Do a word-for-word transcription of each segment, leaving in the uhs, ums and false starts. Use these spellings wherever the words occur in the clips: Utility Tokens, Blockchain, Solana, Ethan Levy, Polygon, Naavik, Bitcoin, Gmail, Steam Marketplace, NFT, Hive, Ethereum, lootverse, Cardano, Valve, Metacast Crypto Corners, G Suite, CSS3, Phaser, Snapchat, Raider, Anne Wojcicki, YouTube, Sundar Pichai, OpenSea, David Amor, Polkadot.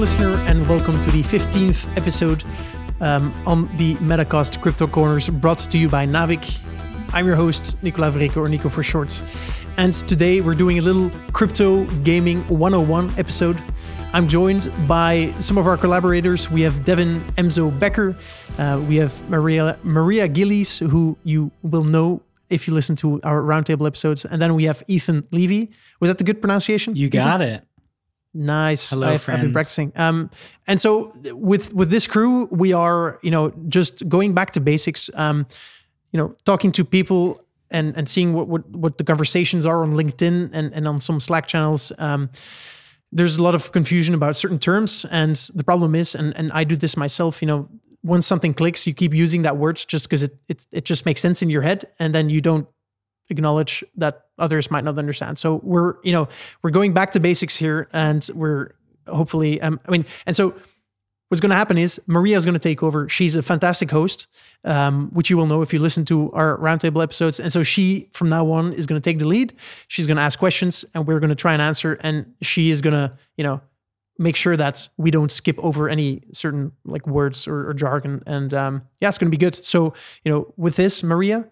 listener, and welcome to the fifteenth episode um, on the Metacast Crypto Corners, brought to you by Naavik. I'm your host, Nico Vereecke, or Nico for short. And today we're doing a little Crypto Gaming one oh one episode. I'm joined by some of our collaborators. We have Devin Emzo Becker. Uh, we have Maria, Maria Gillies, who you will know if you listen to our roundtable episodes. And then we have Ethan Levy. Was that the good pronunciation? You got Ethan? It. Nice. Hello, I've, friends. I've been practicing. Um, and so with, with this crew, we are, you know, just going back to basics, um, you know, talking to people and, and seeing what, what, what the conversations are on LinkedIn and, and on some Slack channels. Um, there's a lot of confusion about certain terms, and the problem is, and, and I do this myself, you know, once something clicks, you keep using that word just because it, it, it just makes sense in your head. And then you don't acknowledge that others might not understand. So we're, you know, we're going back to basics here, and we're hopefully, um, I mean, and so what's going to happen is Maria is going to take over. She's a fantastic host, um, which you will know if you listen to our roundtable episodes. And so she, from now on, is going to take the lead. She's going to ask questions, and we're going to try and answer. And she is going to, you know, make sure that we don't skip over any certain like words or, or jargon. And um, yeah, it's going to be good. So, you know, with this, Maria,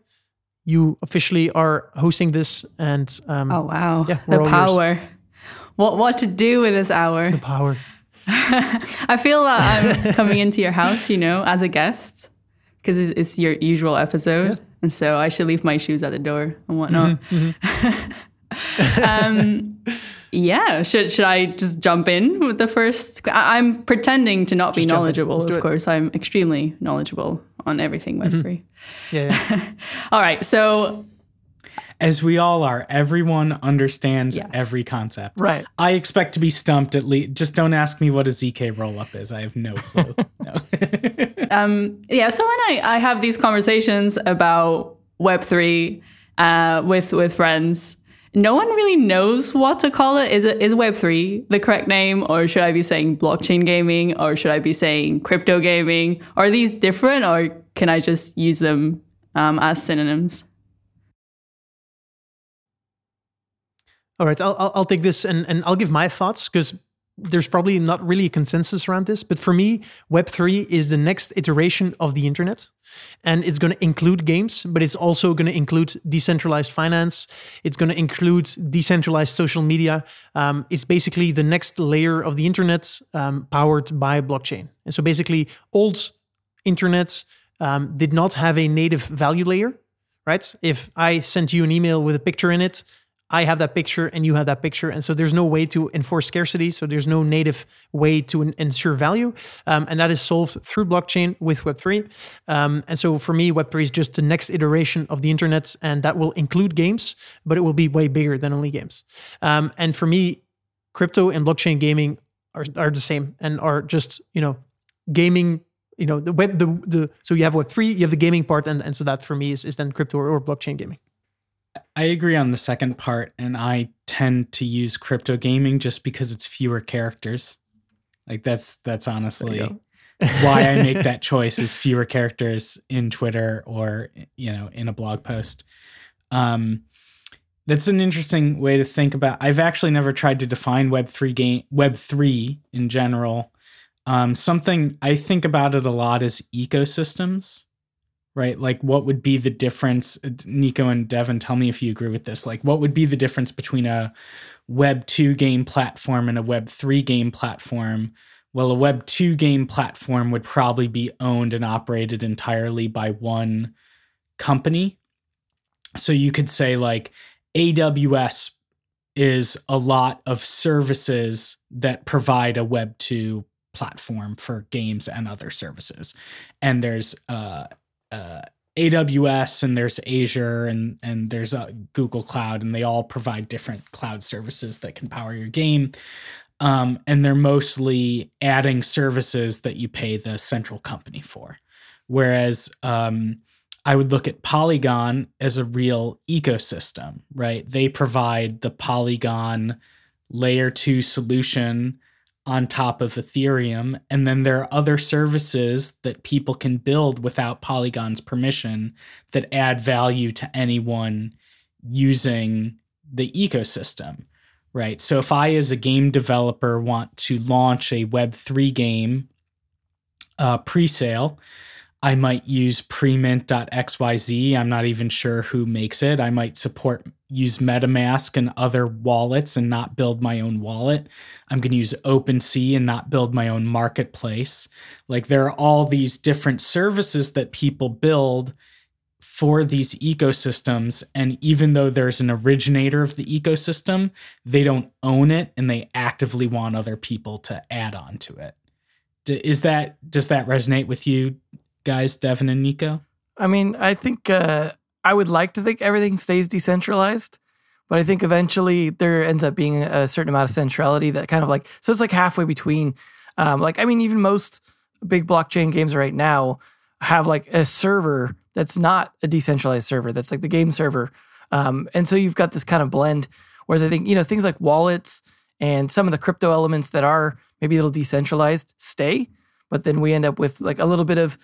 you officially are hosting this, and um, oh wow, yeah, the power! Yours. What what to do with this hour? The power. I feel that I'm coming into your house, you know, as a guest, because it's your usual episode, yeah. And so I should leave my shoes at the door and whatnot. Mm-hmm, mm-hmm. um, yeah, should should I just jump in with the first? I, I'm pretending to not just be knowledgeable, of course. I'm extremely knowledgeable on everything Web three. Mm-hmm. Yeah. yeah. All right. So, as we all are, everyone understands yes. every concept. Right. I expect to be stumped at least. Just don't ask me what a Z K rollup is. I have no clue. no. um, yeah. So when I, I have these conversations about Web three uh, with with friends, no one really knows what to call it. Is it is Web three the correct name, or should I be saying blockchain gaming, or should I be saying crypto gaming? Are these different, or can I just use them um, as synonyms? All right, I'll I'll take this and and I'll give my thoughts, because there's probably not really a consensus around this. But for me, Web three is the next iteration of the internet. And it's going to include games, but it's also going to include decentralized finance. It's going to include decentralized social media. Um, it's basically the next layer of the internet um, powered by blockchain. And so basically, old internet um, did not have a native value layer, right? If I sent you an email with a picture in it, I have that picture and you have that picture. And so there's no way to enforce scarcity. So there's no native way to en- ensure value. Um, and that is solved through blockchain with Web three. Um, and so for me, Web three is just the next iteration of the internet. And that will include games, but it will be way bigger than only games. Um, and for me, crypto and blockchain gaming are, are the same and are just, you know, gaming, you know, the web, the, the, so you have Web three, you have the gaming part. And, and so that for me is, is then crypto or, or blockchain gaming. I agree on the second part, and I tend to use crypto gaming just because it's fewer characters. Like that's that's honestly why I make that choice, is fewer characters in Twitter or, you know, in a blog post. Um, that's an interesting way to think about. I've actually never tried to define Web three game Web three in general. Um, something I think about it a lot is ecosystems. Right, like what would be the difference? Nico and Devin, tell me if you agree with this. Like, what would be the difference between a Web two game platform and a Web three game platform? Well, a Web two game platform would probably be owned and operated entirely by one company. So you could say like A W S is a lot of services that provide a Web two platform for games and other services, and there's uh. Uh, A W S and there's Azure and, and there's uh, Google Cloud, and they all provide different cloud services that can power your game. Um, and they're mostly adding services that you pay the central company for. Whereas um, I would look at Polygon as a real ecosystem, right? They provide the Polygon layer two solution on top of Ethereum, and then there are other services that people can build without Polygon's permission that add value to anyone using the ecosystem, right? So if I, as a game developer, want to launch a Web three game uh, pre-sale, I might use premint dot X Y Z. I'm not even sure who makes it. I might support use MetaMask and other wallets and not build my own wallet. I'm going to use OpenSea and not build my own marketplace. Like, there are all these different services that people build for these ecosystems. And even though there's an originator of the ecosystem, they don't own it and they actively want other people to add on to it. Is that, does that resonate with you guys, Devin and Nico? I mean, I think uh, I would like to think everything stays decentralized, but I think eventually there ends up being a certain amount of centrality that kind of like, so it's like halfway between, um, like, I mean, even most big blockchain games right now have like a server that's not a decentralized server. That's like the game server. Um, and so you've got this kind of blend, whereas I think, you know, things like wallets and some of the crypto elements that are maybe a little decentralized stay, but then we end up with like a little bit of,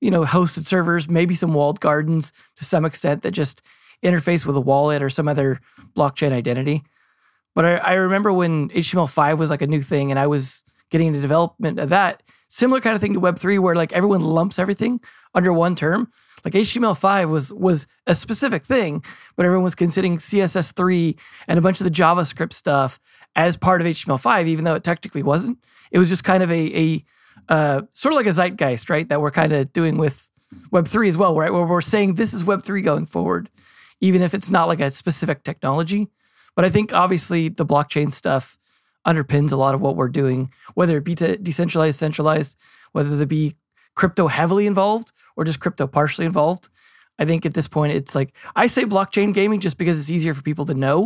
you know, hosted servers, maybe some walled gardens to some extent that just interface with a wallet or some other blockchain identity. But I, I remember when H T M L five was like a new thing and I was getting into development of that, similar kind of thing to Web three where like everyone lumps everything under one term. Like H T M L five was was a specific thing, but everyone was considering C S S three and a bunch of the JavaScript stuff as part of H T M L five, even though it technically wasn't. It was just kind of a... a Uh, sort of like a zeitgeist, right? That we're kind of doing with Web three as well, right? Where we're saying this is Web three going forward, even if it's not like a specific technology. But I think obviously the blockchain stuff underpins a lot of what we're doing, whether it be to decentralized, centralized, whether it be crypto heavily involved or just crypto partially involved. I think at this point, it's like, I say blockchain gaming just because it's easier for people to know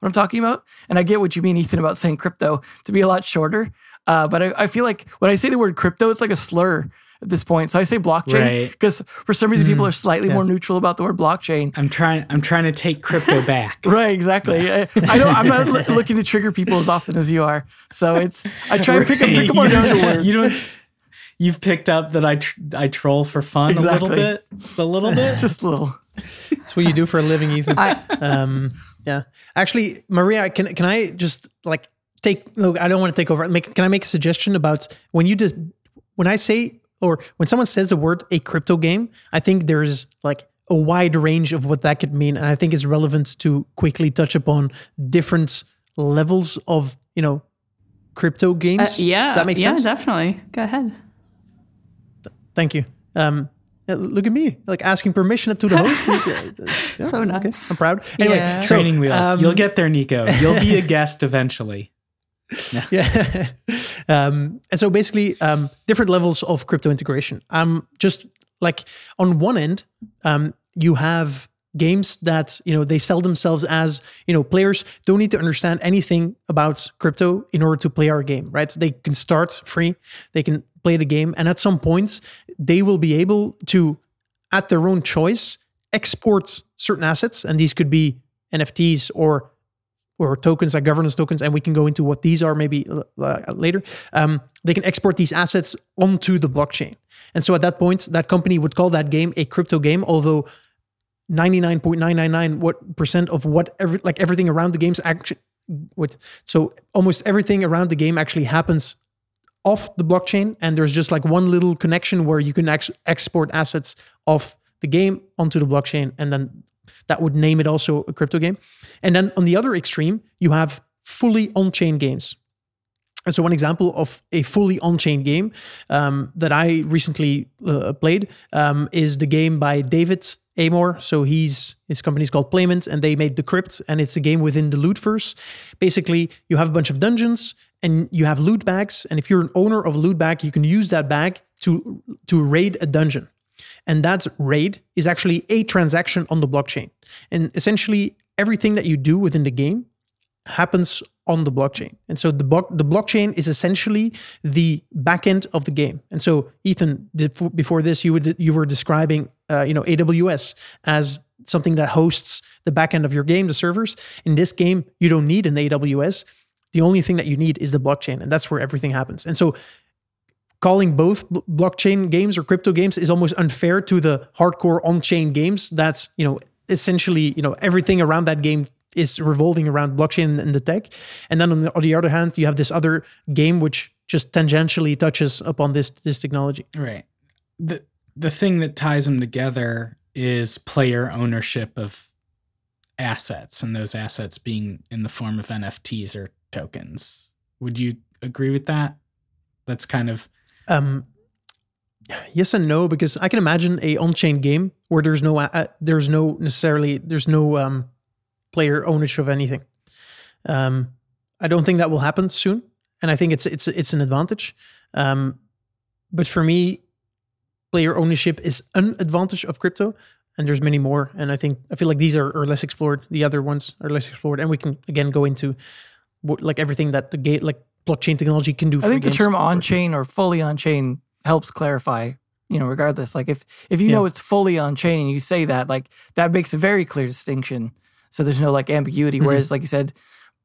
what I'm talking about. And I get what you mean, Ethan, about saying crypto to be a lot shorter. Uh, but I, I feel like when I say the word crypto, it's like a slur at this point. So I say blockchain because right. for some reason mm, people are slightly yeah. more neutral about the word blockchain. I'm trying. I'm trying to take crypto back. Right. Exactly. Yeah. I, I know. I'm not l- looking to trigger people as often as you are. So it's. I try right. to pick up, pick up more neutral words. You don't. You've picked up that I tr- I troll for fun exactly. a little bit. Just a little bit. Just a little. It's what you do for a living, Ethan. I, um, yeah. Actually, Maria, can can I just like. Take, look, I don't want to take over. Make, can I make a suggestion about when you just, when I say, or when someone says the word a crypto game, I think there's like a wide range of what that could mean. And I think it's relevant to quickly touch upon different levels of, you know, crypto games. Uh, yeah. That makes yeah, sense. Yeah, definitely. Go ahead. Th- thank you. Um, look at me, like asking permission to the host. Yeah, so nice. Okay. I'm proud. Anyway, yeah. so, training wheels. Um, You'll get there, Nico. You'll be a guest eventually. No. Yeah. um, and so basically, um, different levels of crypto integration. Um, just like on one end, um, you have games that, you know, they sell themselves as, you know, players don't need to understand anything about crypto in order to play our game, right? They can start free, they can play the game. And at some point they will be able to, at their own choice, export certain assets. And these could be N F Ts or or tokens, like governance tokens, and we can go into what these are maybe uh, later, um, they can export these assets onto the blockchain. And so at that point, that company would call that game a crypto game, although ninety-nine point nine nine nine percent of what every, like everything around the game's action, what, so almost everything around the game actually happens off the blockchain, and there's just like one little connection where you can ex- export assets off the game onto the blockchain, and then that would name it also a crypto game. And then on the other extreme, you have fully on-chain games. And so one example of a fully on-chain game um, that I recently uh, played um, is the game by David Amor. So he's his company's called Playment, and they made The Crypt, and it's a game within the Lootverse. Basically, you have a bunch of dungeons, and you have loot bags. And if you're an owner of a loot bag, you can use that bag to to raid a dungeon. And that raid is actually a transaction on the blockchain. And essentially, everything that you do within the game happens on the blockchain. And so the, bo- the blockchain is essentially the backend of the game. And so, Ethan, before this, you would, you were describing uh, you know, A W S as something that hosts the backend of your game, the servers. In this game, you don't need an A W S. The only thing that you need is the blockchain, and that's where everything happens. And so calling both b- blockchain games or crypto games is almost unfair to the hardcore on-chain games. That's, you know, essentially, you know, everything around that game is revolving around blockchain and the tech. And then on the, on the other hand, you have this other game which just tangentially touches upon this this technology. Right. The the thing that ties them together is player ownership of assets, and those assets being in the form of N F Ts or tokens. Would you agree with that? That's kind of... Um, yes and no, because I can imagine a on-chain game where there's no uh, there's no necessarily there's no um, player ownership of anything. Um, I don't think that will happen soon, and I think it's it's it's an advantage. Um, but for me, player ownership is an advantage of crypto, and there's many more. And I think I feel like these are, are less explored. The other ones are less explored, and we can again go into what, like everything that the gate like blockchain technology can do. I for think games. The term on-chain or fully on-chain helps clarify, you know, regardless, like if, if you yeah. know it's fully on chain and you say that, like that makes a very clear distinction. So there's no like ambiguity. Mm-hmm. Whereas like you said,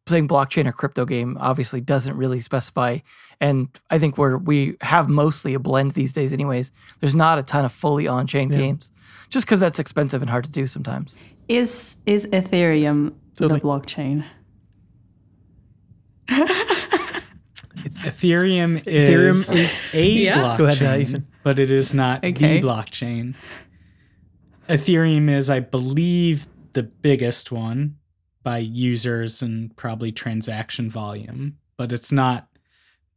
playing blockchain or crypto game obviously doesn't really specify. And I think where we have mostly a blend these days anyways, there's not a ton of fully on chain yeah. games just because that's expensive and hard to do sometimes. Is, is Ethereum totally. the blockchain? Ethereum is, Ethereum is a yeah. blockchain, Go ahead, Ethan. But it is not okay. the blockchain. Ethereum is, I believe, the biggest one by users and probably transaction volume, but it's not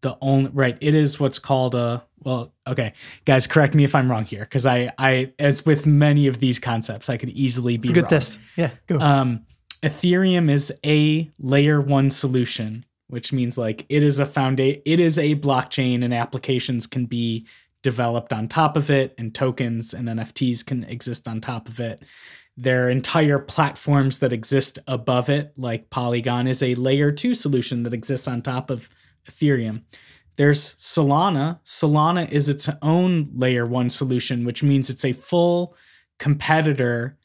the only, right? It is what's called a, well, okay, guys, correct me if I'm wrong here, because I, I, as with many of these concepts, I could easily be wrong. It's a good test. Yeah, go. Um, Ethereum is a layer one solution, which means like it is a foundation, it is a blockchain, and applications can be developed on top of it, and tokens and N F Ts can exist on top of it. There are entire platforms that exist above it, like Polygon is a layer two solution that exists on top of Ethereum. There's Solana. Solana is its own layer one solution, which means it's a full competitor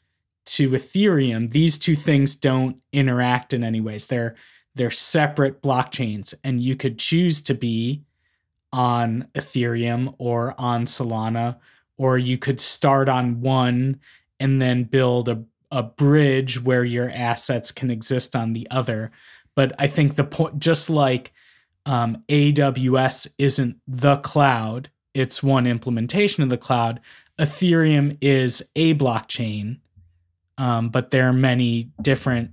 to Ethereum. These two things don't interact in any ways. They're They're separate blockchains, and you could choose to be on Ethereum or on Solana, or you could start on one and then build a, a bridge where your assets can exist on the other. But I think the point, just like um, A W S isn't the cloud, it's one implementation of the cloud, Ethereum is a blockchain, um, but there are many different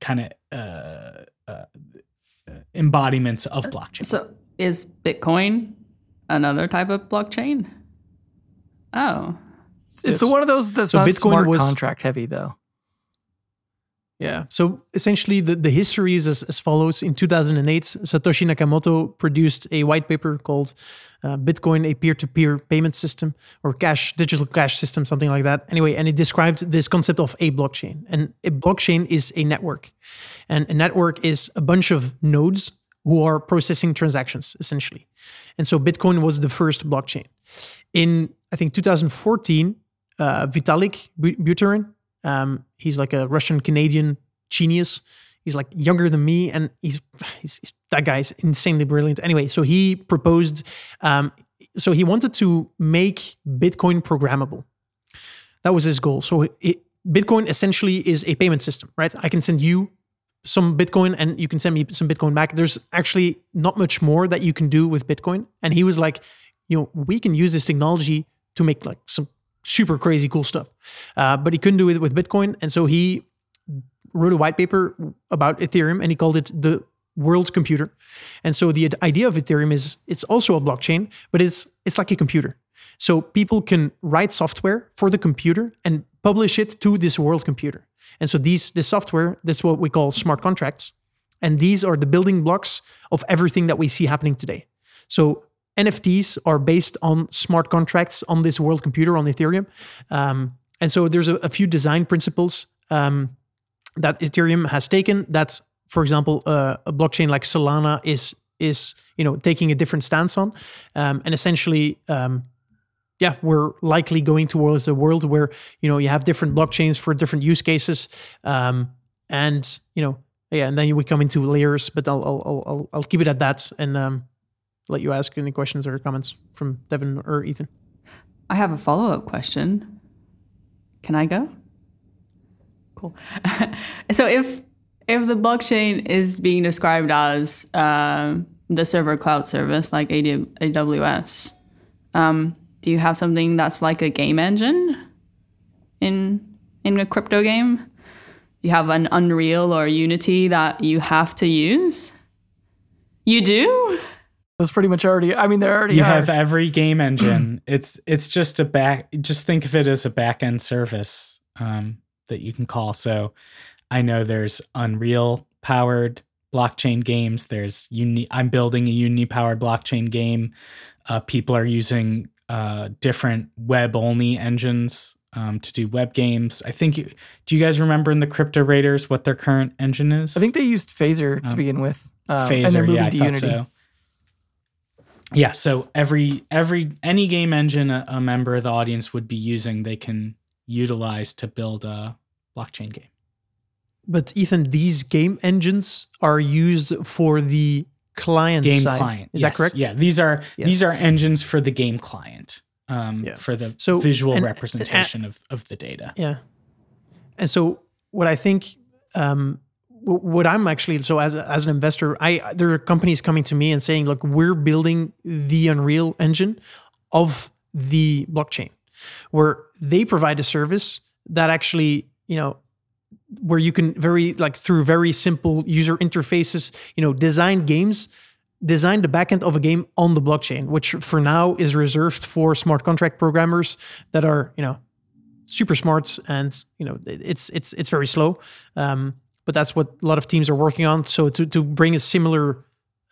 kind of... Uh, Uh, embodiments of blockchain. So is Bitcoin another type of blockchain? Oh. It's yes. the one of those that's so not Bitcoin smart was, contract heavy though. Yeah. So essentially the, the history is as, as follows. In two thousand eight, Satoshi Nakamoto produced a white paper called uh, Bitcoin, a peer-to-peer payment system or cash, digital cash system, something like that. Anyway, and it described this concept of a blockchain. And a blockchain is a network. And a network is a bunch of nodes who are processing transactions, essentially. And so Bitcoin was the first blockchain. In, I think, two thousand fourteen, uh, Vitalik Buterin, Um, he's like a Russian-Canadian genius. He's like younger than me, and he's, he's, he's that guy's insanely brilliant. Anyway, so he proposed, um, so he wanted to make Bitcoin programmable. That was his goal. So it, Bitcoin essentially is a payment system, right? I can send you some Bitcoin and you can send me some Bitcoin back. There's actually not much more that you can do with Bitcoin. And he was like, you know, we can use this technology to make like some super crazy cool stuff. Uh, but he couldn't do it with Bitcoin. And so he wrote a white paper about Ethereum and he called it the world computer. And so the idea of Ethereum is it's also a blockchain, but it's it's like a computer. So people can write software for the computer and publish it to this world computer. And so these this software, that's what we call smart contracts. And these are the building blocks of everything that we see happening today. So N F Ts are based on smart contracts on this world computer, on Ethereum. Um, and so there's a, a few design principles um, that Ethereum has taken. That's, for example, uh, a blockchain like Solana is, is you know, taking a different stance on. Um, and essentially, um, yeah, we're likely going towards a world where, you know, you have different blockchains for different use cases. Um, and, you know, yeah, and then we come into layers, but I'll, I'll, I'll, I'll keep it at that. And, um, let you ask any questions or comments from Devin or Ethan. I have a follow-up question. Can I go? Cool. So if if the blockchain is being described as uh, the server cloud service like A W S, um, do you have something that's like a game engine in in a crypto game? Do you have an Unreal or Unity that you have to use? You do? That's pretty much already. I mean, there already you are. Have every game engine. it's it's just a back. Just think of it as a back end service um, that you can call. So I know there's Unreal powered blockchain games. There's Uni. I'm building a Unity powered blockchain game. Uh, people are using uh, different web only engines um, to do web games. I think. You, do you guys remember in the Crypto Raiders what their current engine is? I think they used Phaser to um, begin with. Um, Phaser, and yeah, I thought Unity. so. Yeah, so every every any game engine a, a member of the audience would be using, they can utilize to build a blockchain game. But Ethan, these game engines are used for the client game side. client. Is yes. that correct? Yeah, these are yes. these are engines for the game client um, yeah. for the so, visual and, representation and, and, of of the data. Yeah, and so what I think. Um, What I'm actually, so as a, as an investor, I there are companies coming to me and saying, look, we're building the Unreal engine of the blockchain, where they provide a service that actually, you know, where you can very, like through very simple user interfaces, you know, design games, design the backend of a game on the blockchain, which for now is reserved for smart contract programmers that are, you know, super smart and, you know, it's, it's, it's very slow. Um, But that's what a lot of teams are working on. So to to bring a similar,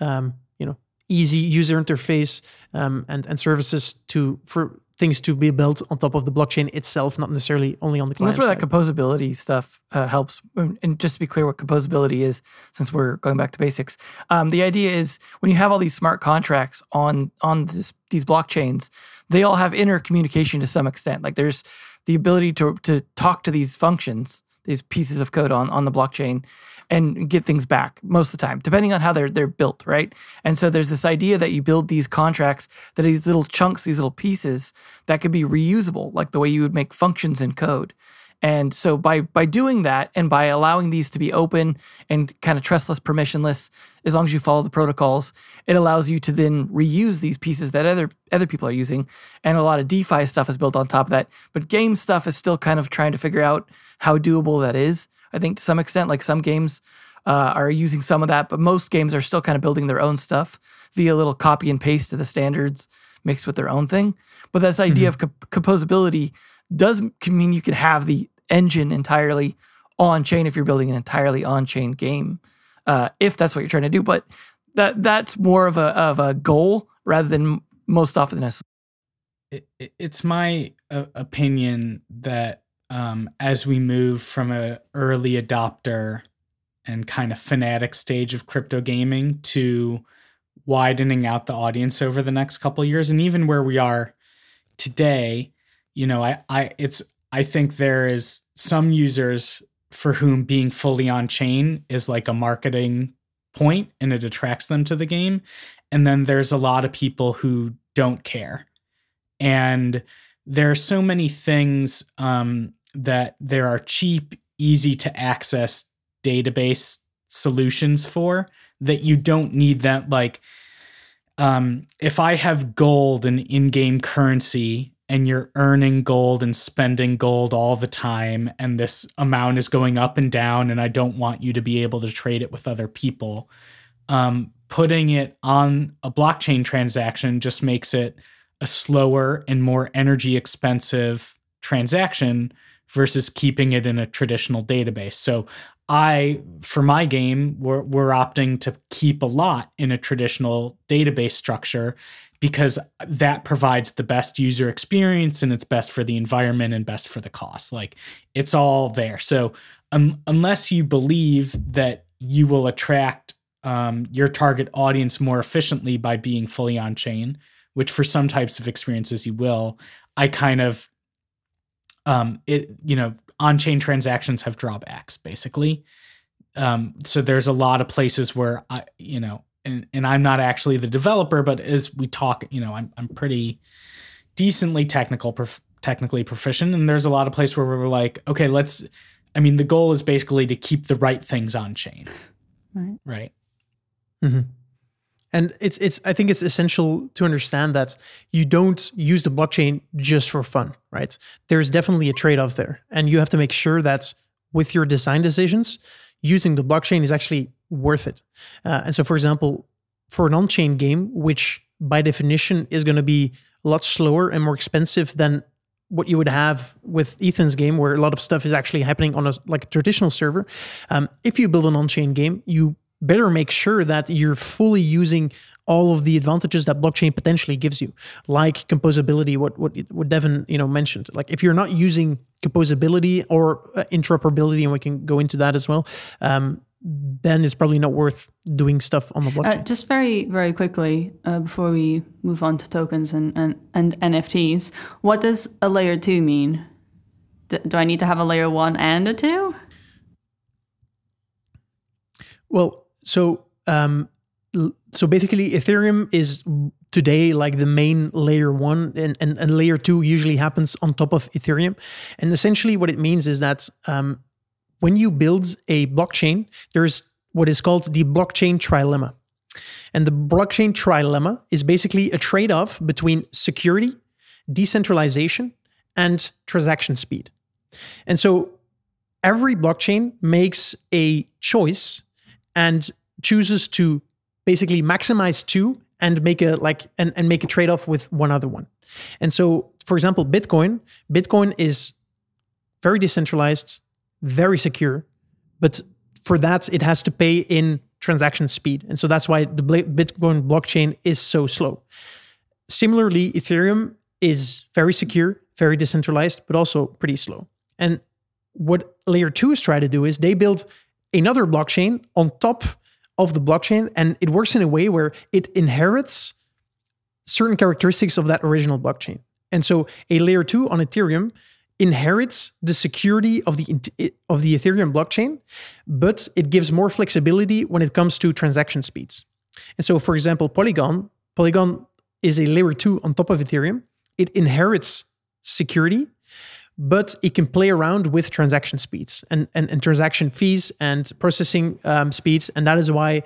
um, you know, easy user interface um, and and services to for things to be built on top of the blockchain itself, not necessarily only on the client. That's where side. That composability stuff uh, helps. And just to be clear, what composability is, since we're going back to basics, um, the idea is when you have all these smart contracts on on this, these blockchains, they all have intercommunication to some extent. Like there's the ability to to talk to these functions. These pieces of code on, on the blockchain and get things back most of the time, depending on how they're they're built, right? And so there's this idea that you build these contracts that are these little chunks, these little pieces that could be reusable, like the way you would make functions in code. And so by by doing that and by allowing these to be open and kind of trustless, permissionless, as long as you follow the protocols, it allows you to then reuse these pieces that other other people are using. And a lot of DeFi stuff is built on top of that. But game stuff is still kind of trying to figure out how doable that is. I think to some extent, like some games uh, are using some of that, but most games are still kind of building their own stuff via a little copy and paste to the standards mixed with their own thing. But this idea mm-hmm. of composability does mean you can have the engine entirely on-chain if you're building an entirely on-chain game, uh, if that's what you're trying to do. But that that's more of a of a goal rather than most often a... It, it's my uh, opinion that um, as we move from an early adopter and kind of fanatic stage of crypto gaming to widening out the audience over the next couple of years, and even where we are today, you know, I, I it's I think there is some users for whom being fully on chain is like a marketing point and it attracts them to the game. And then there's a lot of people who don't care. And there are so many things um, that there are cheap, easy to access database solutions for that you don't need that. Like um, if I have gold and in-game currency, and you're earning gold and spending gold all the time, and this amount is going up and down, and I don't want you to be able to trade it with other people. Um, putting it on a blockchain transaction just makes it a slower and more energy expensive transaction versus keeping it in a traditional database. So I, for my game, we're, we're opting to keep a lot in a traditional database structure because that provides the best user experience and it's best for the environment and best for the cost. Like it's all there. So um, unless you believe that you will attract um, your target audience more efficiently by being fully on chain, which for some types of experiences you will, I kind of, um, it you know, on-chain transactions have drawbacks basically. Um, so there's a lot of places where I, you know, And, and I'm not actually the developer, but as we talk, you know, I'm I'm pretty decently technical, prof, technically proficient. And there's a lot of places where we were like, okay, let's, I mean, the goal is basically to keep the right things on chain. Right. Right. Mm-hmm. And it's, it's, I think it's essential to understand that you don't use the blockchain just for fun, right? There's definitely a trade-off there. And you have to make sure that with your design decisions, using the blockchain is actually worth it. Uh, and so, for example, for an on-chain game, which by definition is going to be a lot slower and more expensive than what you would have with Ethan's game, where a lot of stuff is actually happening on a like a traditional server. Um, if you build an on-chain game, you better make sure that you're fully using all of the advantages that blockchain potentially gives you, like composability, what what, what Devin you know mentioned. Like if you're not using composability or interoperability, and we can go into that as well, um, then it's probably not worth doing stuff on the blockchain. Uh, just very, very quickly, uh, before we move on to tokens and, and, and N F Ts, what does a layer two mean? D- do I need to have a layer one and a two? Well, so um, so basically Ethereum is today like the main layer one, and, and, and layer two usually happens on top of Ethereum. And essentially what it means is that um, when you build a blockchain, there's what is called the blockchain trilemma. And the blockchain trilemma is basically a trade-off between security, decentralization, and transaction speed. And so every blockchain makes a choice and chooses to basically maximize two and make a like and, and make a trade-off with one other one. And so, for example, Bitcoin, Bitcoin is very decentralized, very secure, but for that, it has to pay in transaction speed. And so that's why the Bitcoin blockchain is so slow. Similarly, Ethereum is very secure, very decentralized, but also pretty slow. And what layer two is trying to do is they build another blockchain on top of the blockchain, and it works in a way where it inherits certain characteristics of that original blockchain. And so a layer two on Ethereum inherits the security of the of the Ethereum blockchain, but it gives more flexibility when it comes to transaction speeds. And so, for example, Polygon, Polygon is a layer two on top of Ethereum. It inherits security, but it can play around with transaction speeds and, and, and transaction fees and processing um, speeds. And that is why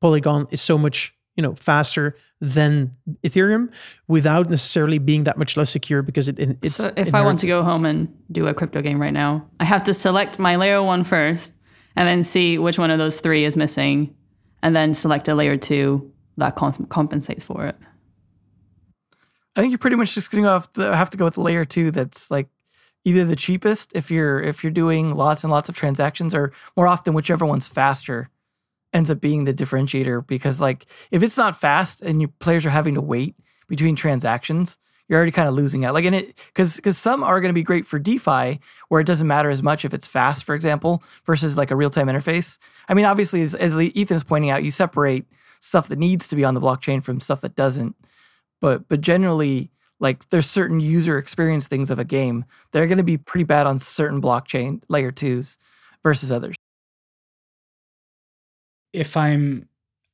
Polygon is so much you know, faster than Ethereum without necessarily being that much less secure because it, it it's... So if inherent. I want to go home and do a crypto game right now, I have to select my layer one first and then see which one of those three is missing and then select a layer two that comp- compensates for it. I think you're pretty much just going to have to go with the layer two that's like either the cheapest if you're if you're doing lots and lots of transactions, or more often whichever one's faster ends up being the differentiator, because like if it's not fast and your players are having to wait between transactions, you're already kind of losing out. Like in it, because because some are going to be great for DeFi where it doesn't matter as much if it's fast, for example, versus like a real-time interface. I mean, obviously, as, as Ethan is pointing out, you separate stuff that needs to be on the blockchain from stuff that doesn't. But but generally, like there's certain user experience things of a game that are going to be pretty bad on certain blockchain layer twos versus others. If I'm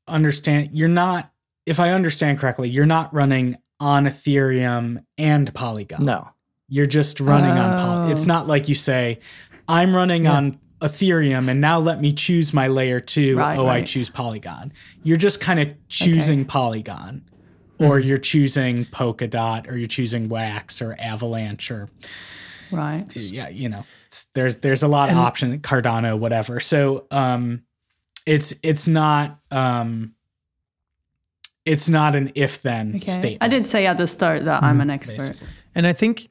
understand, you're not, if I understand correctly, you're not running on Ethereum and Polygon. No. You're just running oh. on Polygon. It's not like you say, I'm running yeah. on Ethereum and now let me choose my layer two. Right, oh, right. I choose Polygon. You're just kind of choosing okay. Polygon, or mm-hmm. you're choosing Polkadot, or you're choosing Wax or Avalanche, or right. Yeah. You know, there's, there's a lot and, of options, Cardano, whatever. So, um, It's it's not um, it's not an if then okay. statement. I did say at the start that mm, I'm an expert, basically. And I think,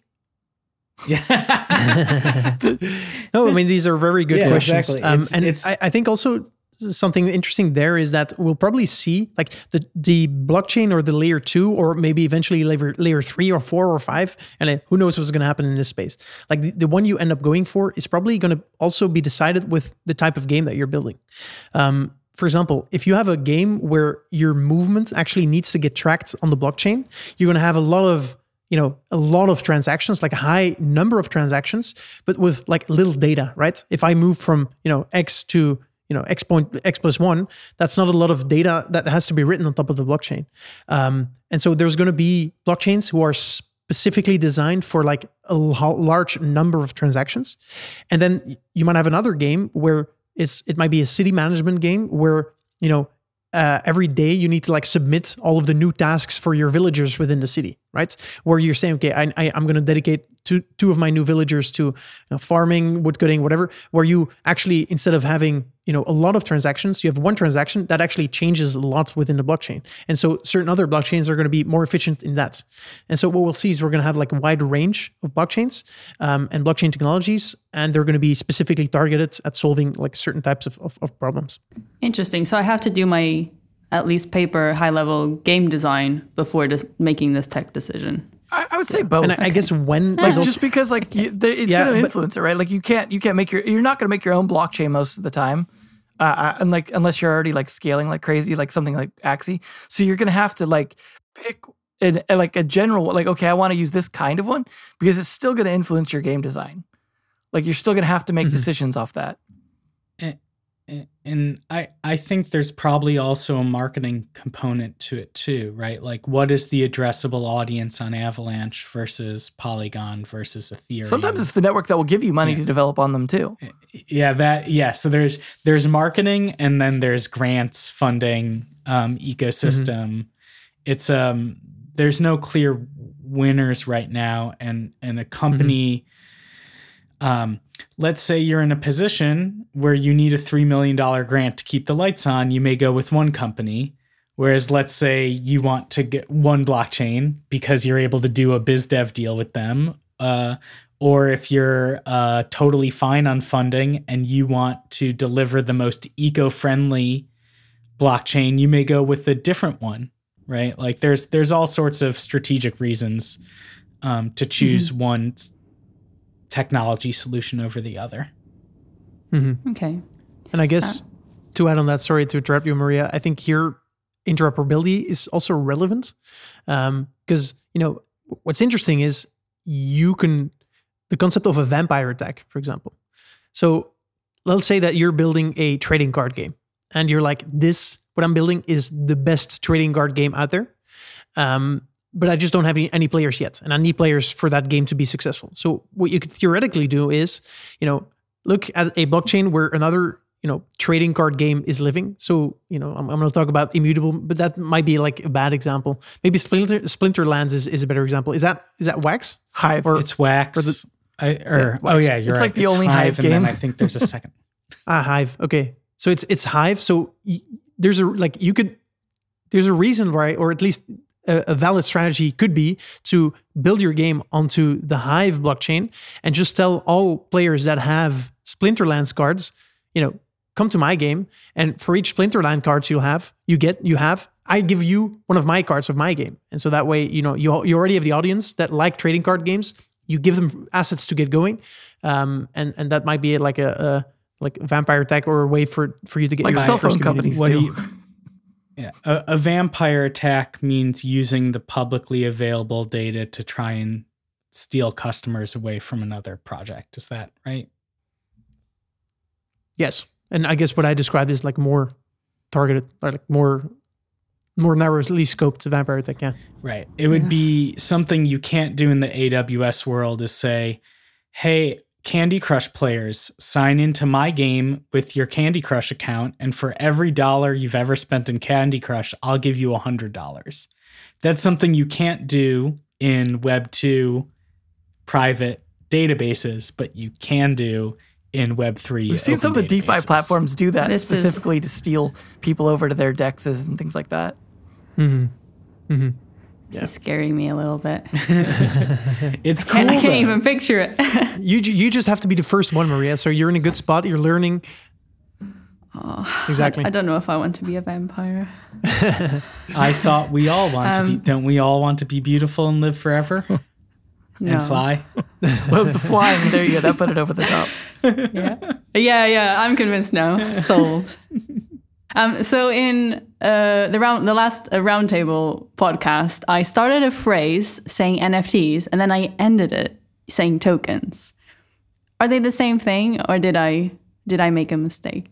yeah. no, I mean these are very good yeah, questions, exactly. um, it's, and it's, I, I think also something interesting there is that we'll probably see like the the blockchain or the layer two, or maybe eventually layer layer three or four or five, and then who knows what's going to happen in this space. Like the, the one you end up going for is probably going to also be decided with the type of game that you're building. Um, for example, if you have a game where your movement actually needs to get tracked on the blockchain, you're going to have a lot of you know, a lot of transactions, like a high number of transactions, but with like little data, right? If I move from, you know, X to You know, X point X plus one, that's not a lot of data that has to be written on top of the blockchain. Um, and so there's going to be blockchains who are sp- specifically designed for like a large number of transactions. And then you might have another game where it's, it might be a city management game where, you know, uh, every day you need to like submit all of the new tasks for your villagers within the city, right? Where you're saying, okay, I, I, I'm going to dedicate two, two of my new villagers to you know, farming, woodcutting, whatever, where you actually, instead of having, you know, a lot of transactions, you have one transaction that actually changes a lot within the blockchain. And so certain other blockchains are going to be more efficient in that. And so what we'll see is we're going to have like a wide range of blockchains um, and blockchain technologies, and they're going to be specifically targeted at solving like certain types of, of, of problems. Interesting. So I have to do my, at least paper, high level game design before just making this tech decision. I would say yeah. both. And I, okay. I guess when like, just because like you, there, it's yeah, going to influence it, right? Like you can't you can't make your you're not going to make your own blockchain most of the time, uh, and like unless you're already like scaling like crazy, like something like Axie. So you're going to have to like pick an, like a general like okay, I want to use this kind of one because it's still going to influence your game design. Like you're still going to have to make mm-hmm. decisions off that. And, and I I think there's probably also a marketing component to it too, right? Like what is the addressable audience on Avalanche versus Polygon versus Ethereum? Sometimes it's the network that will give you money yeah. to develop on them too. Yeah, that yeah. So there's there's marketing and then there's grants, funding, um, ecosystem. Mm-hmm. It's um there's no clear winners right now, and and a company. Mm-hmm. Um, let's say you're in a position where you need a three million dollars grant to keep the lights on. You may go with one company. Whereas let's say you want to get one blockchain because you're able to do a biz dev deal with them. Uh, or if you're uh, totally fine on funding and you want to deliver the most eco-friendly blockchain, you may go with a different one, right? Like there's, there's all sorts of strategic reasons um, to choose mm-hmm. one technology solution over the other. Mm-hmm. Okay. And I guess uh, to add on that, sorry to interrupt you, Maria, I think here interoperability is also relevant um, because, you know, what's interesting is you can, the concept of a vampire attack, for example. So let's say that you're building a trading card game and you're like, this, what I'm building is the best trading card game out there. Um, but I just don't have any, any players yet. And I need players for that game to be successful. So what you could theoretically do is, you know, look at a blockchain where another, you know, trading card game is living. So, you know, I'm, I'm going to talk about Immutable, but that might be like a bad example. Maybe Splinter Splinterlands is, is a better example. Is that is that Wax? Hive. Or, it's Wax. Or the, I, or, yeah, oh yeah, you're it's right. It's like the it's only Hive, Hive game. And then I think there's a second. ah, Hive. Okay. So it's it's Hive. So y- there's a, like you could, there's a reason why, or at least a valid strategy could be to build your game onto the Hive blockchain and just tell all players that have Splinterlands cards, you know, come to my game. And for each Splinterland cards you have, you get, you have, I give you one of my cards of my game. And so that way, you know, you you already have the audience that like trading card games. You give them assets to get going, um, and and that might be like a, a like a vampire attack or a way for for you to get like your cell phone companies too. Yeah, a, a vampire attack means using the publicly available data to try and steal customers away from another project. Is that right? Yes, and I guess what I described is like more targeted, or like more, more narrowly scoped vampire attack. Yeah, right. It would yeah. be something you can't do in the A W S world. Is say, hey, Candy Crush players, sign into my game with your Candy Crush account, and for every dollar you've ever spent in Candy Crush, I'll give you one hundred dollars. That's something you can't do in Web two private databases, but you can do in Web three. We've seen some of the DeFi platforms do that this specifically is... to steal people over to their D E Xs and things like that. Mm-hmm. Mm-hmm. This yeah. is scaring me a little bit. It's cool. I can't, I can't even picture it. you you just have to be the first one, Maria. So you're in a good spot. You're learning. Oh, exactly. I, I don't know if I want to be a vampire. I thought we all want um, to be. Don't we all want to be beautiful and live forever? No. And fly? Well, the flying. There you go. That put it over the top. Yeah. Yeah, yeah. I'm convinced now. Sold. Um, so in uh, the round, the last uh, roundtable podcast, I started a phrase saying N F Ts, and then I ended it saying tokens. Are they the same thing, or did I did I make a mistake?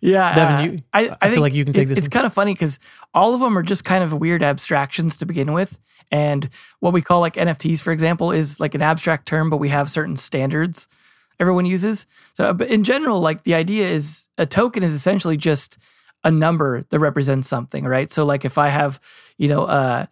Yeah. Devin, you, I, I, I feel like you can take it, this. It's one. Kind of funny because all of them are just kind of weird abstractions to begin with. And what we call like N F Ts, for example, is like an abstract term, but we have certain standards everyone uses. So but in general, like the idea is a token is essentially just a number that represents something, right? So like if I have, you know, uh,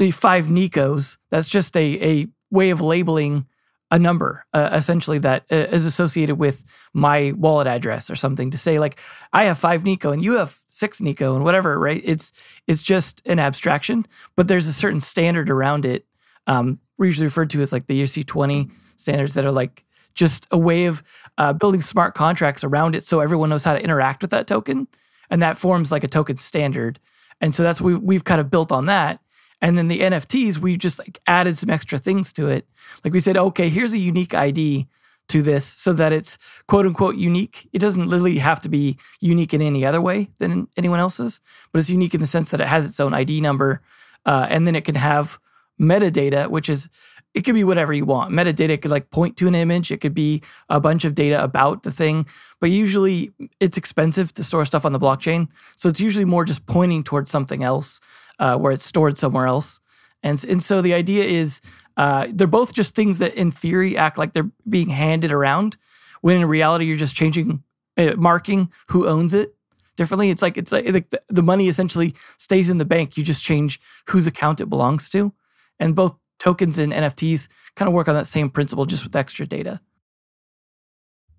f- five Nicos, that's just a, a way of labeling a number uh, essentially that uh, is associated with my wallet address or something to say like, I have five Nico and you have six Nico and whatever, right? It's it's just an abstraction, but there's a certain standard around it. Um, usually referred to as like the E R C twenty standards that are like just a way of uh, building smart contracts around it so everyone knows how to interact with that token. And that forms like a token standard. And so that's what we, we've kind of built on that. And then the N F Ts, we just like added some extra things to it. Like we said, okay, here's a unique I D to this so that it's quote unquote unique. It doesn't literally have to be unique in any other way than anyone else's, but it's unique in the sense that it has its own I D number. Uh, and then it can have metadata, which is, it could be whatever you want. Metadata could like point to an image. It could be a bunch of data about the thing, but usually it's expensive to store stuff on the blockchain. So it's usually more just pointing towards something else uh, where it's stored somewhere else. And, and so the idea is uh, they're both just things that in theory act like they're being handed around when in reality you're just changing, uh, marking who owns it differently. It's like, it's like the money essentially stays in the bank. You just change whose account it belongs to. And both tokens and N F Ts kind of work on that same principle, just with extra data.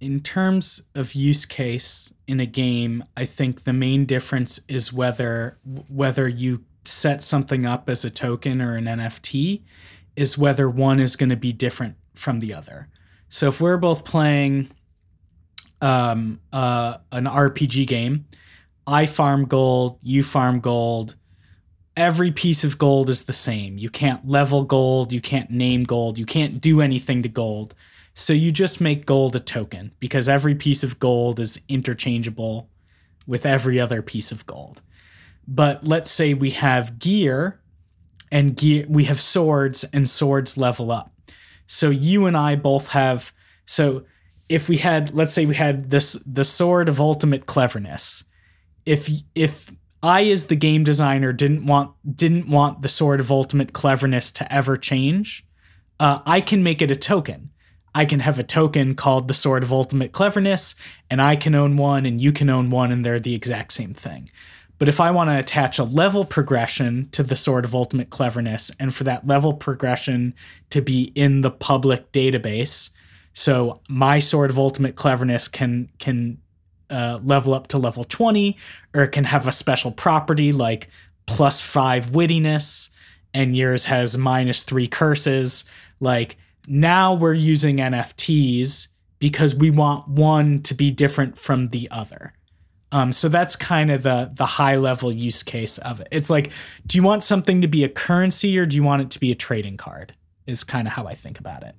In terms of use case in a game, I think the main difference is whether whether you set something up as a token or an N F T is whether one is going to be different from the other. So if we're both playing um, uh, an R P G game, I farm gold, you farm gold. Every piece of gold is the same. You can't level gold, you can't name gold, you can't do anything to gold. So you just make gold a token because every piece of gold is interchangeable with every other piece of gold. But let's say we have gear and gear, we have swords and swords level up. So you and I both have, so if we had, let's say we had this, the sword of ultimate cleverness. If, if, I, as the game designer, didn't want didn't want the sword of ultimate cleverness to ever change. Uh, I can make it a token. I can have a token called the sword of ultimate cleverness, and I can own one, and you can own one, and they're the exact same thing. But if I want to attach a level progression to the sword of ultimate cleverness, and for that level progression to be in the public database, so my sword of ultimate cleverness can can. Uh, level up to level twenty, or it can have a special property like plus five wittiness, and yours has minus three curses. Like now we're using N F Ts because we want one to be different from the other. Um, so that's kind of the the high level use case of it. It's like, do you want something to be a currency or do you want it to be a trading card? Is kind of how I think about it.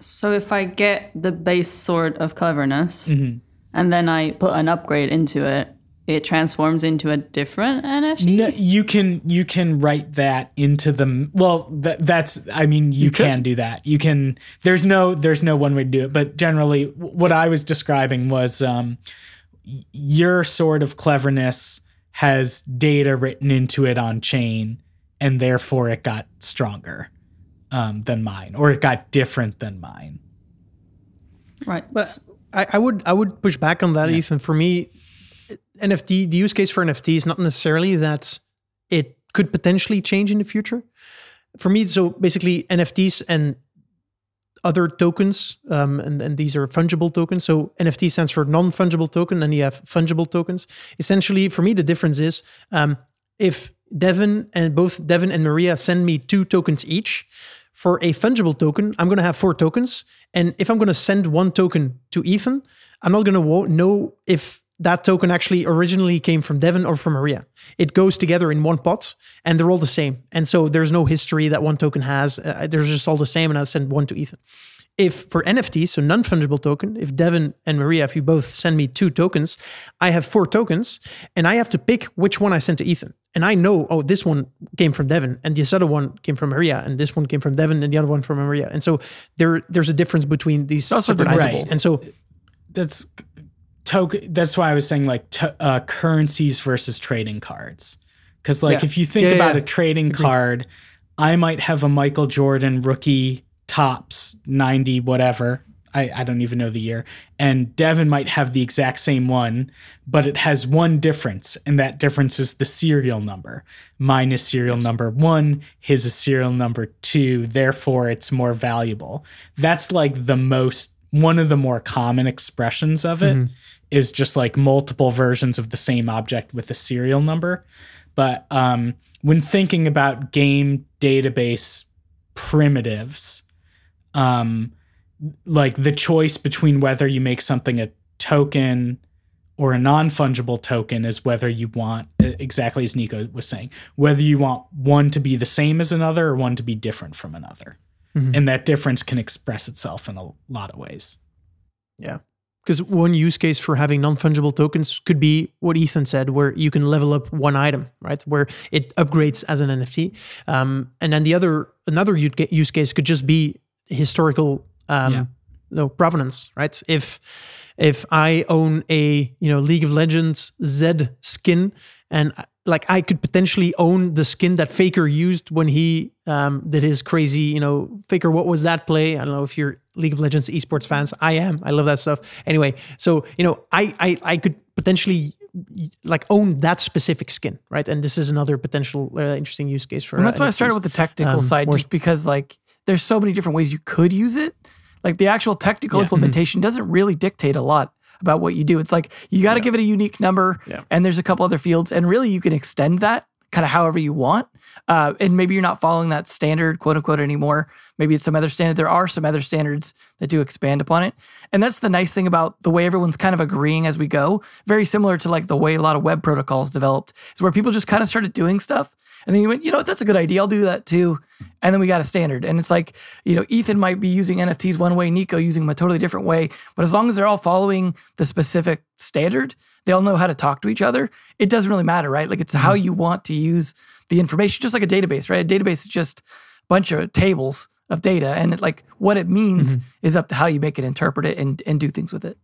So if I get the base sword of cleverness. Mm-hmm. And then I put an upgrade into it, it transforms into a different N F T? No, you can you can write that into the well th- that's I mean you, you can could. do that. You can there's no there's no one way to do it, but generally what I was describing was um, your sword of cleverness has data written into it on chain and therefore it got stronger um, than mine or it got different than mine. Right. But I, I would I would push back on that, yeah. Ethan. For me, N F T, the use case for N F T is not necessarily that it could potentially change in the future. For me, so basically N F Ts and other tokens, um, and, and these are fungible tokens. So N F T stands for non-fungible token, and you have fungible tokens. Essentially, for me, the difference is um, if Devin and both Devin and Maria send me two tokens each, for a fungible token, I'm going to have four tokens. And if I'm going to send one token to Ethan, I'm not going to wo- know if that token actually originally came from Devin or from Maria. It goes together in one pot and they're all the same. And so there's no history that one token has. Uh, they're just all the same and I send one to Ethan. If for N F T, so non-fungible token, if Devin and Maria, if you both send me two tokens, I have four tokens and I have to pick which one I send to Ethan. And I know, oh, this one came from Devin and this other one came from Maria and this one came from Devin and the other one from Maria. And so there, there's a difference between these. That's also different. Right. And so that's token. That's why I was saying like t- uh, currencies versus trading cards. Because like yeah. if you think yeah, about yeah. a trading Agreed. card, I might have a Michael Jordan rookie tops ninety whatever. I, I don't even know the year. And Devin might have the exact same one, but it has one difference. And that difference is the serial number. Mine is serial number one. His is serial number two. Therefore, it's more valuable. That's like the most, one of the more common expressions of it mm-hmm. is just like multiple versions of the same object with a serial number. But um, when thinking about game database primitives, um, like the choice between whether you make something a token or a non-fungible token is whether you want, exactly as Nico was saying, whether you want one to be the same as another or one to be different from another. Mm-hmm. And that difference can express itself in a lot of ways. Yeah. Because one use case for having non-fungible tokens could be what Ethan said, where you can level up one item, right? Where it upgrades as an N F T. Um, and then the other, another use case could just be historical Um, yeah. no provenance, right? If if I own a you know League of Legends Z skin, and like I could potentially own the skin that Faker used when he um, did his crazy, you know, Faker, what was that play? I don't know if you're League of Legends esports fans. I am. I love that stuff. Anyway, so you know, I I, I could potentially like own that specific skin, right? And this is another potential uh, interesting use case for. And that's uh, why I started with the technical um, side, just because like there's so many different ways you could use it. Like the actual technical yeah. implementation mm-hmm. doesn't really dictate a lot about what you do. It's like you got to yeah. give it a unique number yeah. and there's a couple other fields and really you can extend that kind of however you want. Uh, and maybe you're not following that standard quote unquote anymore. Maybe it's some other standard. There are some other standards that do expand upon it. And that's the nice thing about the way everyone's kind of agreeing as we go. Very similar to like the way a lot of web protocols developed is where people just kind of started doing stuff. And then you went, you know what, that's a good idea. I'll do that too. And then we got a standard. And it's like, you know, Ethan might be using N F Ts one way, Nico using them a totally different way. But as long as they're all following the specific standard, they all know how to talk to each other. It doesn't really matter, right? Like it's how you want to use the information, just like a database, right? A database is just a bunch of tables of data. And it, like what it means mm-hmm. is up to how you make it, interpret it, and, and do things with it.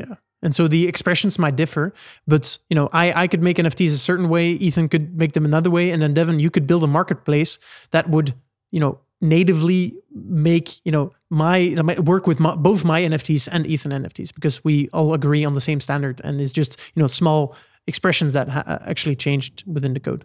Yeah. And so the expressions might differ, but you know, I, I could make N F Ts a certain way, Ethan could make them another way, and then Devin, you could build a marketplace that would, you know, natively make, you know, my, my work with my, both my N F Ts and Ethan N F Ts because we all agree on the same standard, and it's just, you know, small expressions that ha- actually changed within the code.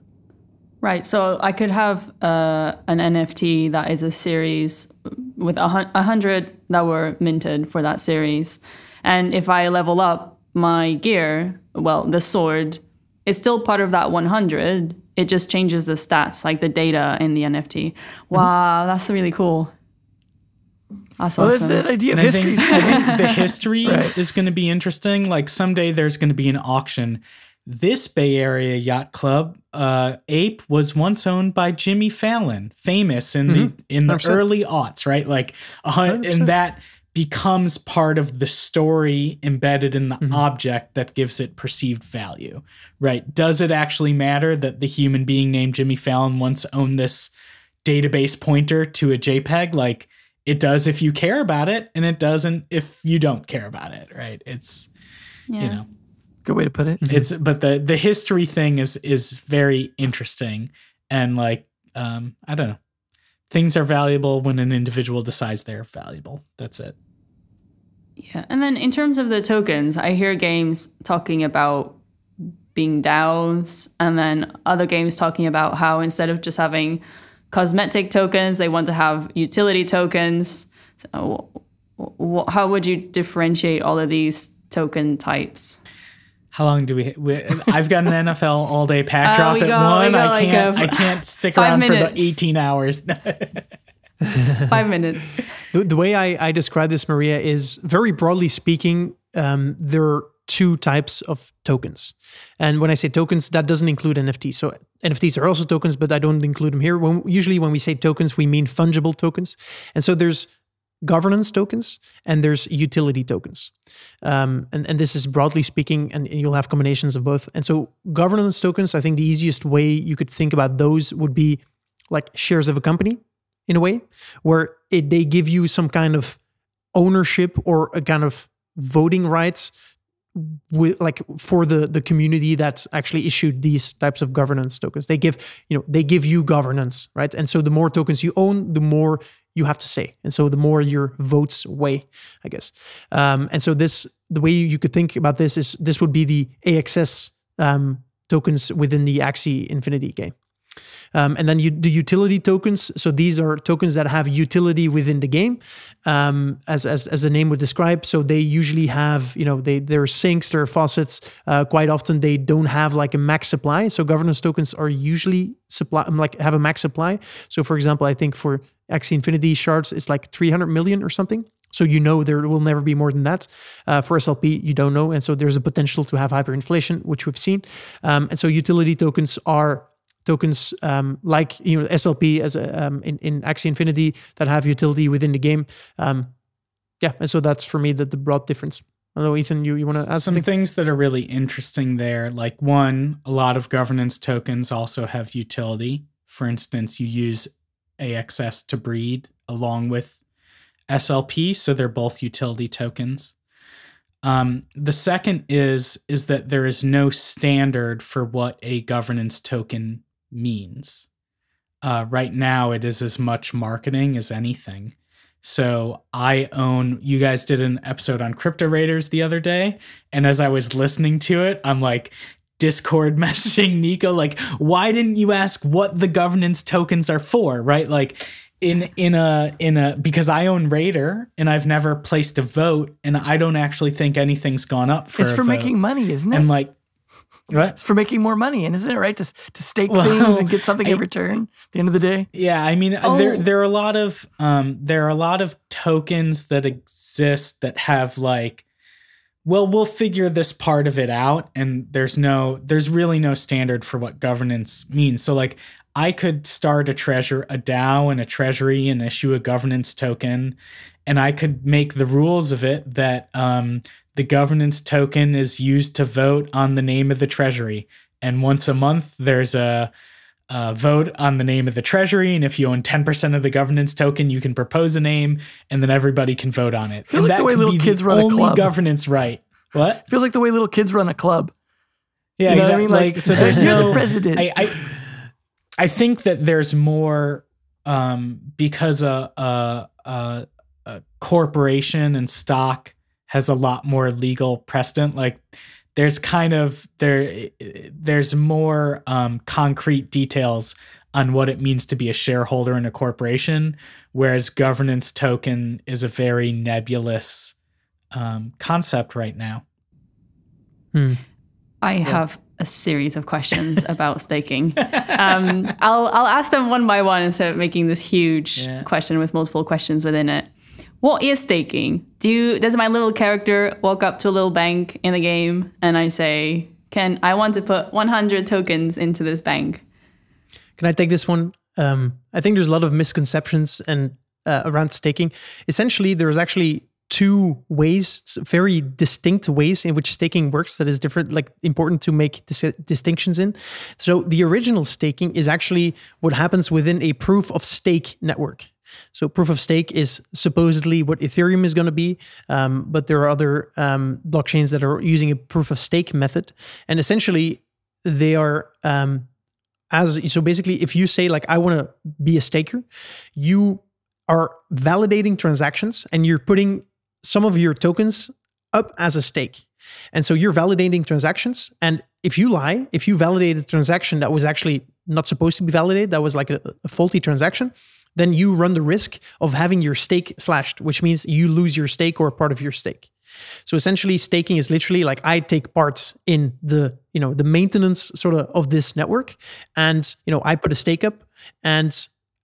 Right. So I could have uh, an N F T that is a series with a hun- one hundred that were minted for that series. And if I level up my gear, well, the sword is still part of that one hundred. It just changes the stats, like the data in the N F T. Wow, that's really cool. That's well, awesome. That's the idea of history. I think the history right. is going to be interesting. Like someday there's going to be an auction. This Bay Area yacht club, uh, Ape, was once owned by Jimmy Fallon, famous in mm-hmm. the in the one hundred percent early aughts, right? Like, uh, and that becomes part of the story embedded in the mm-hmm. object that gives it perceived value, right? Does it actually matter that the human being named Jimmy Fallon once owned this database pointer to a JPEG? Like, it does if you care about it, and it doesn't if you don't care about it, right? It's, yeah. you know. Good way to put it. It's but the, the history thing is is very interesting. And like, um, I don't know. Things are valuable when an individual decides they're valuable. That's it. Yeah. And then in terms of the tokens, I hear games talking about being DAOs and then other games talking about how instead of just having cosmetic tokens, they want to have utility tokens. So, wh- how would you differentiate all of these token types? How long do we, we? I've got an N F L all day pack drop uh, at go, one. I like can't. A, I can't stick around minutes. for the eighteen hours. Five minutes. The, the way I, I describe this, Maria, is very broadly speaking. Um, there are two types of tokens, and when I say tokens, that doesn't include N F Ts. So N F Ts are also tokens, but I don't include them here. When, usually, when we say tokens, we mean fungible tokens, and so there's governance tokens, and there's utility tokens. Um, and, and this is broadly speaking, and, and you'll have combinations of both. And so governance tokens, I think the easiest way you could think about those would be like shares of a company in a way, where it, they give you some kind of ownership or a kind of voting rights with, like, for the the community that's actually issued these types of governance tokens. They give, you know, they give you governance, right? And so the more tokens you own, the more you have to say. And so the more your votes weigh, I guess. Um, and so this, the way you could think about this is this would be the A X S um, tokens within the Axie Infinity game. Um, and then you, the utility tokens. So these are tokens that have utility within the game, um, as, as as the name would describe. So they usually have, you know, they there are sinks, there are faucets. Uh, quite often they don't have like a max supply. So governance tokens are usually supply like have a max supply. So for example, I think for Axie Infinity shards, it's like three hundred million or something. So you know there will never be more than that. Uh, for S L P, you don't know, and so there's a potential to have hyperinflation, which we've seen. Um, and so utility tokens are tokens um, like, you know, S L P as a, um, in, in Axie Infinity that have utility within the game. Um, yeah, and so that's for me the, the broad difference. Although, Ethan, you, you want to add something? Some things that are really interesting there, like one, a lot of governance tokens also have utility. For instance, you use A X S to breed along with S L P, so they're both utility tokens. Um, the second is, is that there is no standard for what a governance token means. Uh, right now, it is as much marketing as anything. So I own, you guys did an episode on Crypto Raiders the other day, and as I was listening to it, I'm like Discord messaging Nico, like, why didn't you ask what the governance tokens are for, right? Like, In in a in a because I own Raider and I've never placed a vote, and I don't actually think anything's gone up for. It's for a vote. Making money, isn't it? And like, what? It's for making more money, and isn't it right to to stake well, things and get something I, in return? At the end of the day, yeah. I mean, oh. there there are a lot of um there are a lot of tokens that exist that have like, well, we'll figure this part of it out, and there's no there's really no standard for what governance means. So like, I could start a treasure, a DAO and a treasury and issue a governance token, and I could make the rules of it that um, the governance token is used to vote on the name of the treasury. And once a month, there's a, a vote on the name of the treasury. And if you own ten percent of the governance token, you can propose a name, and then everybody can vote on it. Feels and like that the way little kids run a club. Only governance right. What? Feels like the way little kids run a club. Yeah, you know exactly. What I mean? Like, like, so there's you're no, the president. I, I, I think that there's more um, because a, a, a, a corporation and stock has a lot more legal precedent. Like there's kind of there, there's more um, concrete details on what it means to be a shareholder in a corporation, whereas governance token is a very nebulous um, concept right now. Hmm. I yeah. have. A series of questions about staking. Um, I'll I'll ask them one by one instead of making this huge yeah. question with multiple questions within it. What is staking? Do you, does my little character walk up to a little bank in the game and I say, "Can I want to put one hundred tokens into this bank?" Can I take this one? Um, I think there's a lot of misconceptions and uh, around staking. Essentially, there is actually two ways, very distinct ways in which staking works that is different, like important to make dis- distinctions in. So the original staking is actually what happens within a proof of stake network. So proof of stake is supposedly what Ethereum is going to be, um, but there are other um, blockchains that are using a proof of stake method. And essentially they are, um, as so basically if you say like, I want to be a staker, you are validating transactions and you're putting some of your tokens up as a stake. And so you're validating transactions. And if you lie, if you validate a transaction that was actually not supposed to be validated, that was like a, a faulty transaction, then you run the risk of having your stake slashed, which means you lose your stake or part of your stake. So essentially staking is literally like I take part in the, you know, the maintenance sort of of this network. And, you know, I put a stake up and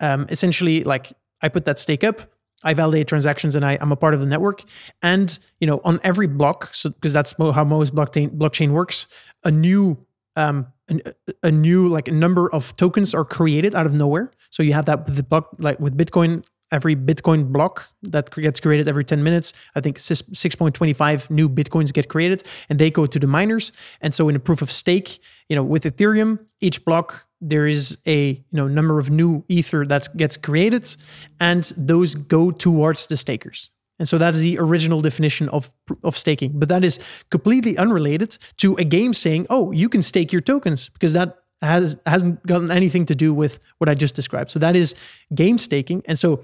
um, essentially like I put that stake up, I validate transactions and I, I'm a part of the network. And, you know, on every block, so because that's how most blockchain blockchain works, a new, um, an, a new like a number of tokens are created out of nowhere. So you have that with the block, like with Bitcoin, every Bitcoin block that gets created every ten minutes, I think six point two five new Bitcoins get created and they go to the miners. And so in a proof of stake, you know, with Ethereum, each block, there is a you know number of new ether that gets created and those go towards the stakers. And so that's the original definition of, of staking. But that is completely unrelated to a game saying, oh, you can stake your tokens, because that has, hasn't gotten anything to do with what I just described. So that is game staking. And so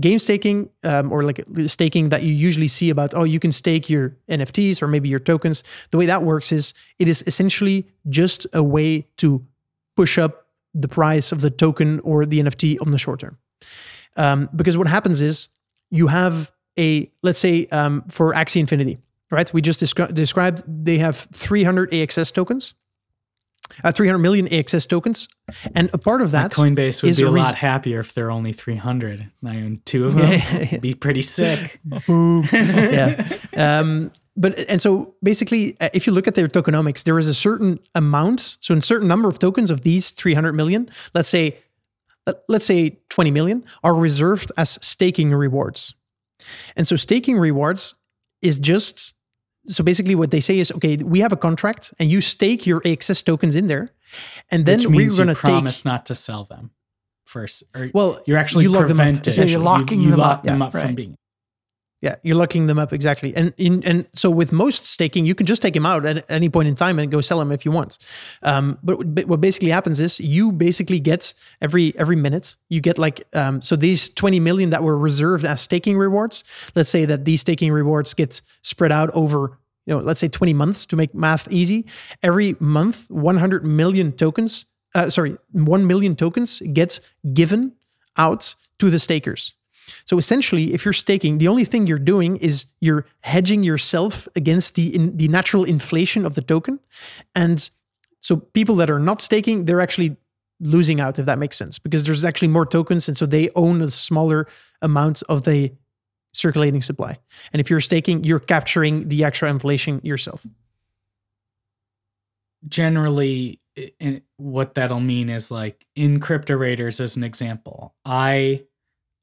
game staking, um, or like staking that you usually see about, oh, you can stake your N F Ts or maybe your tokens. The way that works is it is essentially just a way to push up the price of the token or the N F T on the short term. Um, because what happens is you have a, let's say um, for Axie Infinity, right? We just descri- described they have three hundred A X S tokens, uh, three hundred million A X S tokens. And a part of that, my Coinbase would be a reason- lot happier if there are only three hundred. I own two of them. Yeah. It'd be pretty sick. Yeah. Um, But and so basically, if you look at their tokenomics, there is a certain amount. So, a certain number of tokens of these three hundred million, let's say, let's say twenty million, are reserved as staking rewards. And so, staking rewards is just so basically what they say is, okay, we have a contract, and you stake your A X S tokens in there, and then we're going to promise not to sell them first. Or well, you're actually you prevented. So you're locking you, you them, lock up. them up yeah, from right. being. Yeah, you're locking them up, exactly. And in, and so with most staking, you can just take them out at any point in time and go sell them if you want. Um, but, but what basically happens is you basically get every every minute, you get like, um, so these twenty million that were reserved as staking rewards, let's say that these staking rewards get spread out over, you know, let's say twenty months to make math easy. Every month, one hundred million tokens, uh, sorry, one million tokens get given out to the stakers. So essentially, if you're staking, the only thing you're doing is you're hedging yourself against the in, the natural inflation of the token. And so people that are not staking, they're actually losing out, if that makes sense, because there's actually more tokens. And so they own a smaller amount of the circulating supply. And if you're staking, you're capturing the actual inflation yourself. Generally, what that'll mean is like in Crypto Raiders, as an example, I...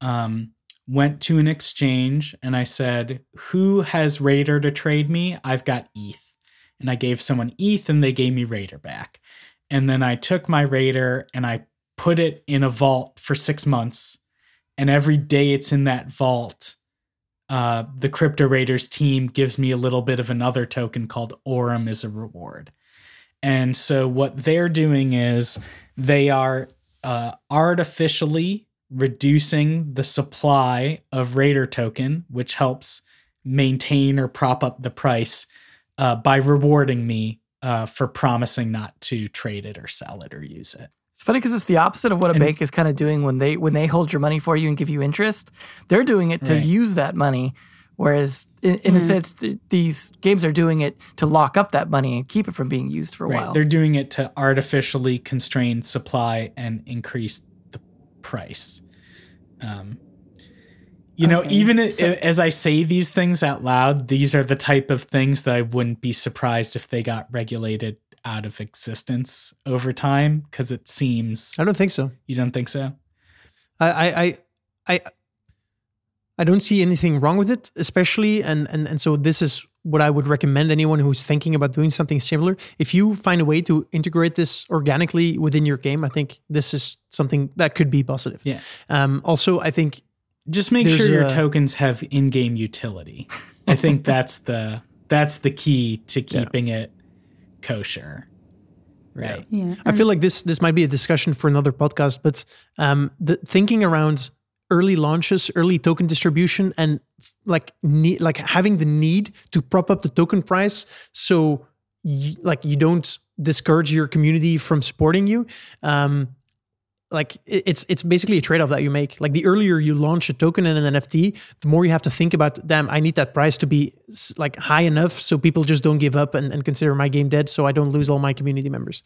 Um, went to an exchange and I said, who has Raider to trade me? I've got E T H. And I gave someone E T H and they gave me Raider back. And then I took my Raider and I put it in a vault for six months. And every day it's in that vault, uh, the Crypto Raiders team gives me a little bit of another token called Aurum as a reward. And so what they're doing is they are uh, artificially reducing the supply of Raider token, which helps maintain or prop up the price uh, by rewarding me uh, for promising not to trade it or sell it or use it. It's funny because it's the opposite of what a and, bank is kind of doing when they when they hold your money for you and give you interest. They're doing it to right. use that money, whereas in, in mm-hmm. a sense, th- these games are doing it to lock up that money and keep it from being used for a right. while. They're doing it to artificially constrain supply and increase price. Um, you okay. know, even so, as, as I say these things out loud, these are the type of things that I wouldn't be surprised if they got regulated out of existence over time, because it seems... I don't think so. You don't think so? I I, I, I don't see anything wrong with it, especially, and, and, and so this is what I would recommend anyone who's thinking about doing something similar. If you find a way to integrate this organically within your game, I think this is something that could be positive. Yeah. Um, also, I think... Just make sure your a, tokens have in-game utility. I think that's the that's the key to keeping yeah. it kosher. Right. Yeah. Yeah. I feel like this this might be a discussion for another podcast, but um, the thinking around... early launches, early token distribution, and like need, like having the need to prop up the token price, so you, like you don't discourage your community from supporting you. Um, like it's it's basically a trade-off that you make. Like the earlier you launch a token and an N F T, the more you have to think about, damn, I need that price to be like high enough so people just don't give up and, and consider my game dead, so I don't lose all my community members.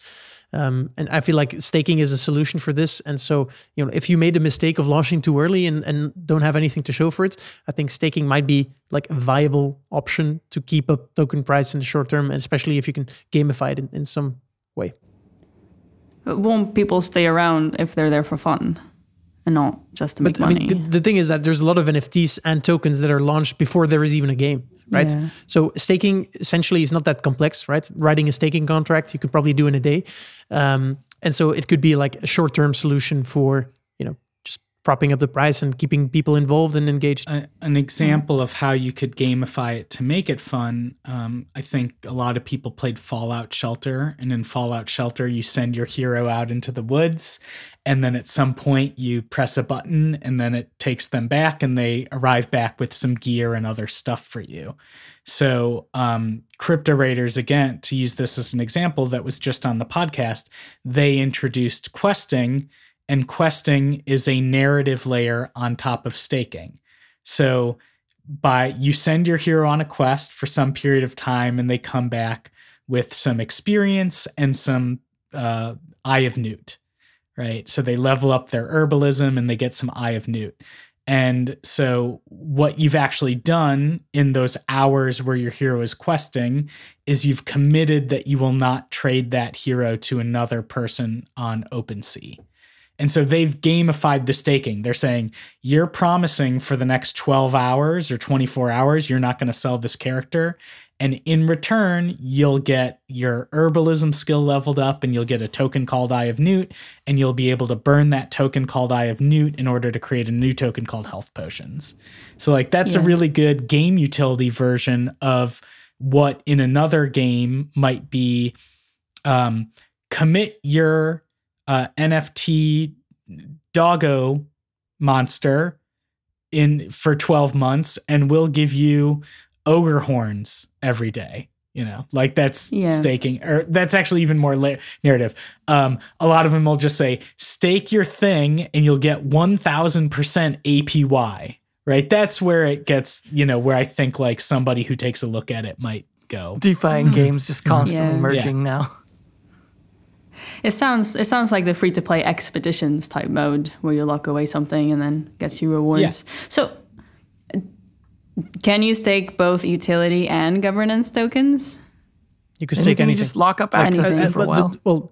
Um, and I feel like staking is a solution for this. And so, you know, if you made the mistake of launching too early and, and don't have anything to show for it, I think staking might be like a viable option to keep up token price in the short term, and especially if you can gamify it in, in some way. But won't people stay around if they're there for fun and not just to make but, money? I mean, the, the thing is that there's a lot of N F Ts and tokens that are launched before there is even a game, right? Yeah. So staking essentially is not that complex, right? Writing a staking contract, you could probably do in a day. Um, and so it could be like a short-term solution for, you know, just propping up the price and keeping people involved and engaged. A, an example of how you could gamify it to make it fun, um, I think a lot of people played Fallout Shelter, and in Fallout Shelter, you send your hero out into the woods, and then at some point you press a button, and then it takes them back, and they arrive back with some gear and other stuff for you. So um, Crypto Raiders, again, to use this as an example that was just on the podcast, they introduced questing, and questing is a narrative layer on top of staking. So by you send your hero on a quest for some period of time, and they come back with some experience and some uh, Eye of Newt, right? So they level up their herbalism and they get some Eye of Newt. And so what you've actually done in those hours where your hero is questing is you've committed that you will not trade that hero to another person on OpenSea. And so they've gamified the staking. They're saying, you're promising for the next twelve hours or twenty-four hours, you're not going to sell this character. And in return, you'll get your herbalism skill leveled up, and you'll get a token called Eye of Newt, and you'll be able to burn that token called Eye of Newt in order to create a new token called Health Potions. So like that's yeah. a really good game utility version of what in another game might be um, commit your... Uh, N F T doggo monster in for twelve months, and we'll give you ogre horns every day. You know, like that's yeah. staking, or that's actually even more la- narrative. Um, a lot of them will just say stake your thing, and you'll get one thousand percent A P Y. Right? That's where it gets. You know, where I think like somebody who takes a look at it might go. DeFi and games just constantly yeah. merging yeah. now. It sounds it sounds like the free-to-play expeditions type mode where you lock away something and then gets you rewards. Yeah. So can you stake both utility and governance tokens? You could stake anything. You just lock up access to for a while. The, well,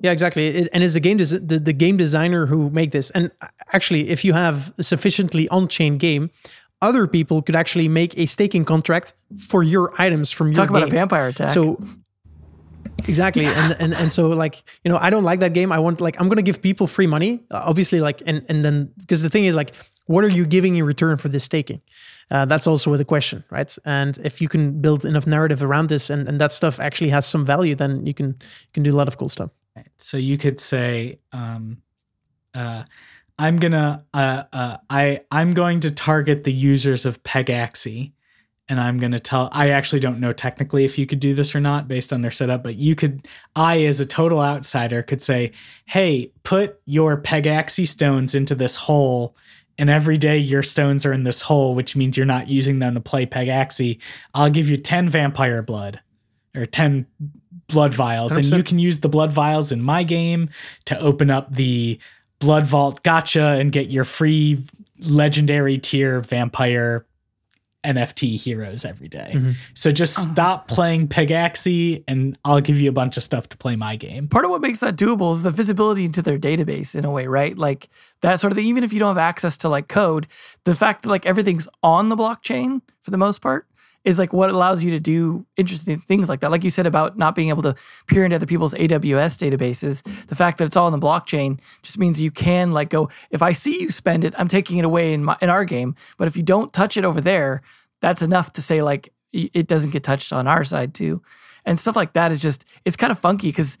yeah, exactly. It, and it's the game, des- the, the game designer who make this. And actually, if you have a sufficiently on-chain game, other people could actually make a staking contract for your items from Talk your game. Talk about a vampire attack. So... Exactly. Yeah. And, and and so like, you know, I don't like that game. I want like, I'm going to give people free money, uh, obviously, like, and, and then, because the thing is like, what are you giving in return for this staking? Uh, that's also the question, right? And if you can build enough narrative around this and, and that stuff actually has some value, then you can, you can do a lot of cool stuff. So you could say, um, uh, I'm going to, uh, uh, I, I'm going to target the users of Pegaxy. And I'm going to tell, I actually don't know technically if you could do this or not based on their setup, but you could, I as a total outsider could say, hey, put your Pegaxy stones into this hole, and every day your stones are in this hole, which means you're not using them to play Pegaxy. I'll give you ten vampire blood or ten blood vials, one hundred percent. And you can use the blood vials in my game to open up the blood vault gacha and get your free legendary tier vampire N F T heroes every day. Mm-hmm. So just stop playing Pegaxy, and I'll give you a bunch of stuff to play my game. Part of what makes that doable is the visibility into their database in a way, right? Like that sort of thing, even if you don't have access to like code, the fact that like everything's on the blockchain for the most part is like what allows you to do interesting things like that. Like you said about not being able to peer into other people's A W S databases, the fact that it's all in the blockchain just means you can like go, if I see you spend it, I'm taking it away in my, in our game. But if you don't touch it over there, that's enough to say like, it doesn't get touched on our side too. And stuff like that is just, it's kind of funky because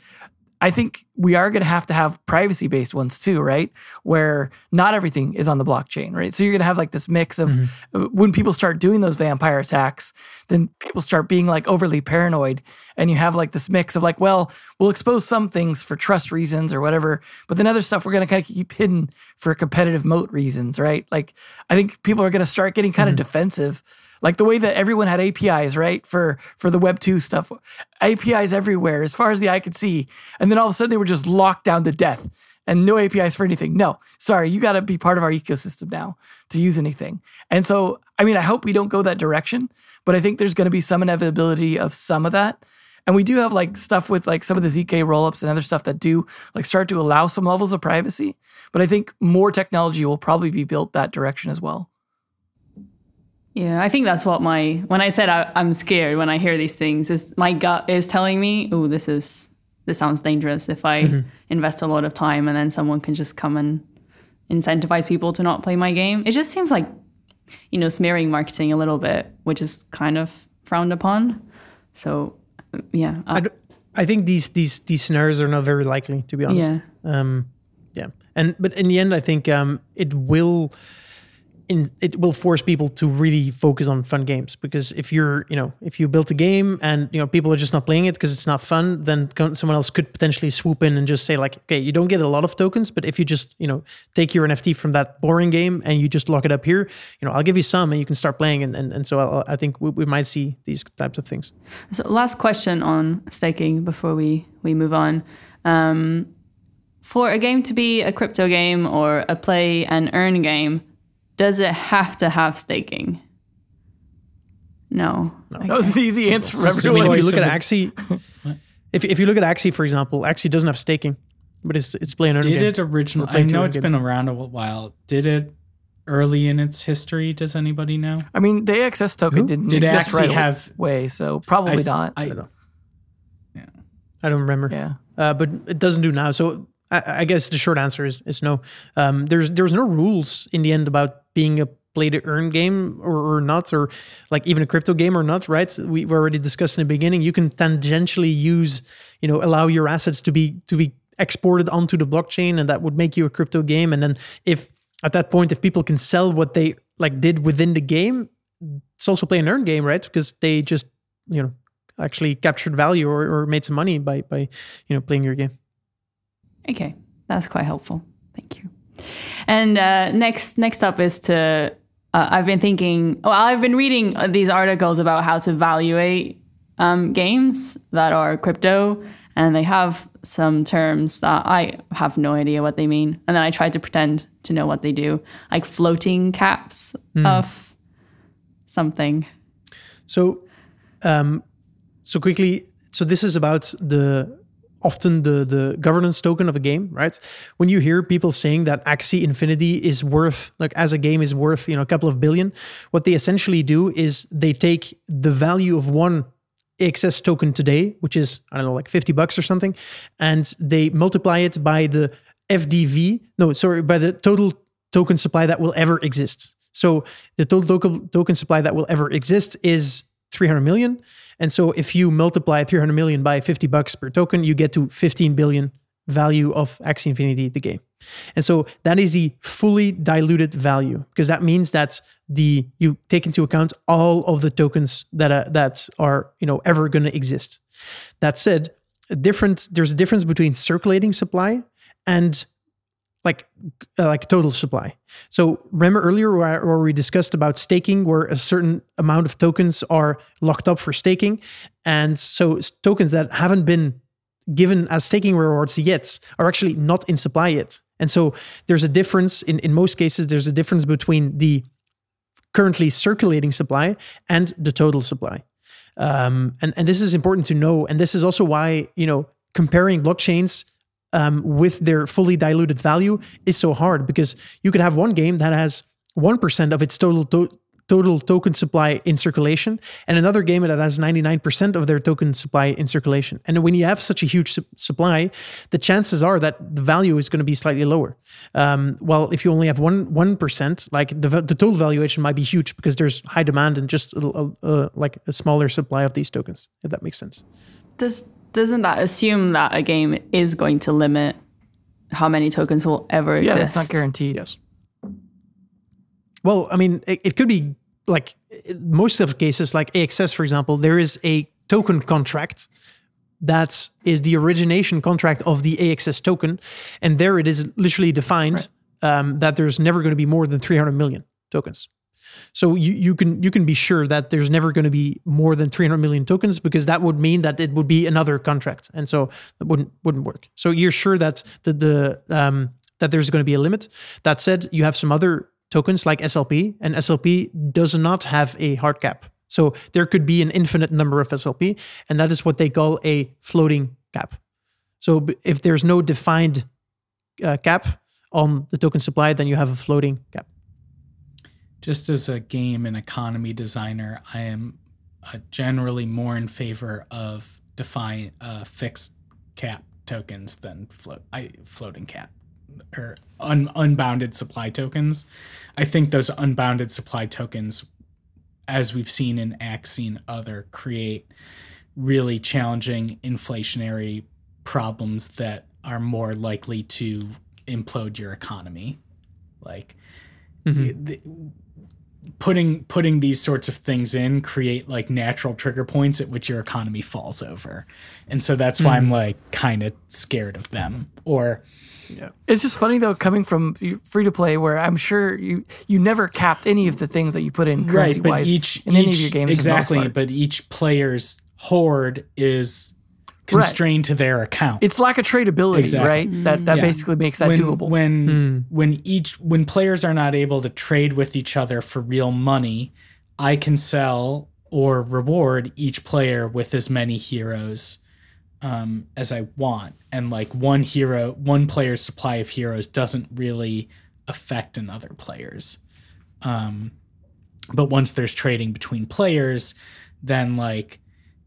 I think we are going to have to have privacy-based ones too, right? Where not everything is on the blockchain, right? So you're going to have like this mix of mm-hmm. when people start doing those vampire attacks, then people start being like overly paranoid. And you have like this mix of like, well, we'll expose some things for trust reasons or whatever, but then other stuff we're going to kind of keep hidden for competitive moat reasons, right? Like I think people are going to start getting kind mm-hmm. of defensive. Like the way that everyone had A P Is, right? For for the Web two stuff. A P Is everywhere, as far as the eye could see. And then all of a sudden they were just locked down to death and no A P Is for anything. No, sorry, you got to be part of our ecosystem now to use anything. And so, I mean, I hope we don't go that direction, but I think there's going to be some inevitability of some of that. And we do have like stuff with like some of the Z K rollups and other stuff that do like start to allow some levels of privacy. But I think more technology will probably be built that direction as well. Yeah, I think that's what my, when I said I, I'm scared when I hear these things, is my gut is telling me, oh, this is, this sounds dangerous if I mm-hmm. invest a lot of time and then someone can just come and incentivize people to not play my game. It just seems like, you know, smearing marketing a little bit, which is kind of frowned upon. So, yeah. Uh, I, d- I think these these these scenarios are not very likely, to be honest. Yeah. Um, yeah. And but in the end, I think um, it will in it will force people to really focus on fun games, because if you're you know if you built a game and you know people are just not playing it because it's not fun, then someone else could potentially swoop in and just say like, okay, you don't get a lot of tokens, but if you just you know take your N F T from that boring game and you just lock it up here, you know I'll give you some and you can start playing, and and, and so I'll, I think we, we might see these types of things. So last question on staking before we we move on. Um, For a game to be a crypto game or a play and earn game, does it have to have staking? No. no. That was an easy answer for everyone. So if you look at Axie, if if you look at Axie, for example, Axie doesn't have staking, but it's it's play and earn game. Did it originally? I know it's been around a while. Did it early in its history? Does anybody know? I mean, the A X S token didn't exist right away, so probably not. I don't know. Yeah, I don't remember. Yeah, uh, but it doesn't do now. So. I guess the short answer is, is no. Um, there's there's no rules in the end about being a play to earn game or, or not, or like even a crypto game or not, right? So we already discussed in the beginning. You can tangentially use, you know, allow your assets to be to be exported onto the blockchain, and that would make you a crypto game. And then if at that point, if people can sell what they like did within the game, it's also play and earn game, right? Because they just you know actually captured value or, or made some money by by you know playing your game. Okay, that's quite helpful. Thank you. And uh, next next up is to, uh, I've been thinking, well, I've been reading these articles about how to evaluate um, games that are crypto, and they have some terms that I have no idea what they mean. And then I tried to pretend to know what they do, like floating caps mm. of something. So, um, so quickly, so this is about the... often the, the governance token of a game, right? When you hear people saying that Axie Infinity is worth, like as a game is worth, you know, a couple of billion, what they essentially do is they take the value of one A X S token today, which is, I don't know, like fifty bucks or something, and they multiply it by the F D V, no, sorry, by the total token supply that will ever exist. So the total token supply that will ever exist is three hundred million. And so if you multiply three hundred million by fifty bucks per token, you get to fifteen billion value of Axie Infinity, the game. And so that is the fully diluted value, because that means that the you take into account all of the tokens that uh, that are you know ever going to exist. That said, a different there's a difference between circulating supply and like uh, like total supply. So remember earlier where, where we discussed about staking, where a certain amount of tokens are locked up for staking. And so tokens that haven't been given as staking rewards yet are actually not in supply yet. And so there's a difference, in, in most cases, there's a difference between the currently circulating supply and the total supply. Um, and, and this is important to know. And this is also why, you know, comparing blockchains Um, with their fully diluted value is so hard, because you could have one game that has one percent of its total to- total token supply in circulation and another game that has ninety-nine percent of their token supply in circulation. And when you have such a huge su- supply, the chances are that the value is going to be slightly lower. Um, well, if you only have one, one percent, like the, the total valuation might be huge because there's high demand and just a, a, a, like a smaller supply of these tokens, if that makes sense. Does Doesn't that assume that a game is going to limit how many tokens will ever yeah, exist? Yeah, it's not guaranteed. Yes. Well, I mean, it, it could be like most of the cases, like A X S, for example, there is a token contract that is the origination contract of the A X S token. And there it is literally defined right. um, that there's never going to be more than three hundred million tokens. So you, you can you can be sure that there's never going to be more than three hundred million tokens, because that would mean that it would be another contract, and so that wouldn't wouldn't work. So you're sure that the, the um, that there's going to be a limit. That said, you have some other tokens like S L P, and S L P does not have a hard cap. So there could be an infinite number of S L P, and that is what they call a floating cap. So if there's no defined uh, cap on the token supply, then you have a floating cap. Just as a game and economy designer, I am uh, generally more in favor of define uh, fixed cap tokens than float I, floating cap or un, unbounded supply tokens. I think those unbounded supply tokens, as we've seen in Axie and other, create really challenging inflationary problems that are more likely to implode your economy. Like mm-hmm. the, putting putting these sorts of things in create like natural trigger points at which your economy falls over. And so that's why mm. I'm like kind of scared of them. Or yeah. It's just funny though, coming from free to play, where I'm sure you, you never capped any of the things that you put in currency wise, right, in each, any of your games. Exactly. But each player's hoard is constrained right. to their account. It's lack of tradability, exactly. right? Mm. That that yeah. basically makes that when, doable. When mm. when each when players are not able to trade with each other for real money, I can sell or reward each player with as many heroes um, as I want. And like one hero, one player's supply of heroes doesn't really affect another player's. Um, but once there's trading between players, then like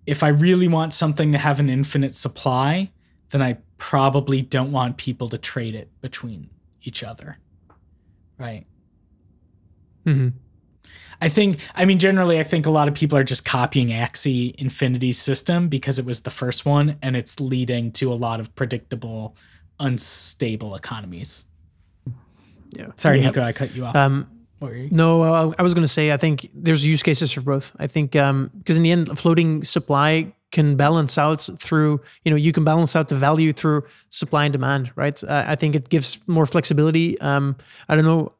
if I really want something to have an infinite supply, then I probably don't want people to trade it between each other. Right. Mm-hmm. I think, I mean, generally, I think a lot of people are just copying Axie Infinity's system because it was the first one, and it's leading to a lot of predictable, unstable economies. Yeah. Sorry, yeah. Nico, I cut you off. Um, No, I was going to say, I think there's use cases for both. I think, um, because in the end, floating supply can balance out through, you know, you can balance out the value through supply and demand, right? Uh, I think it gives more flexibility. Um, I don't know.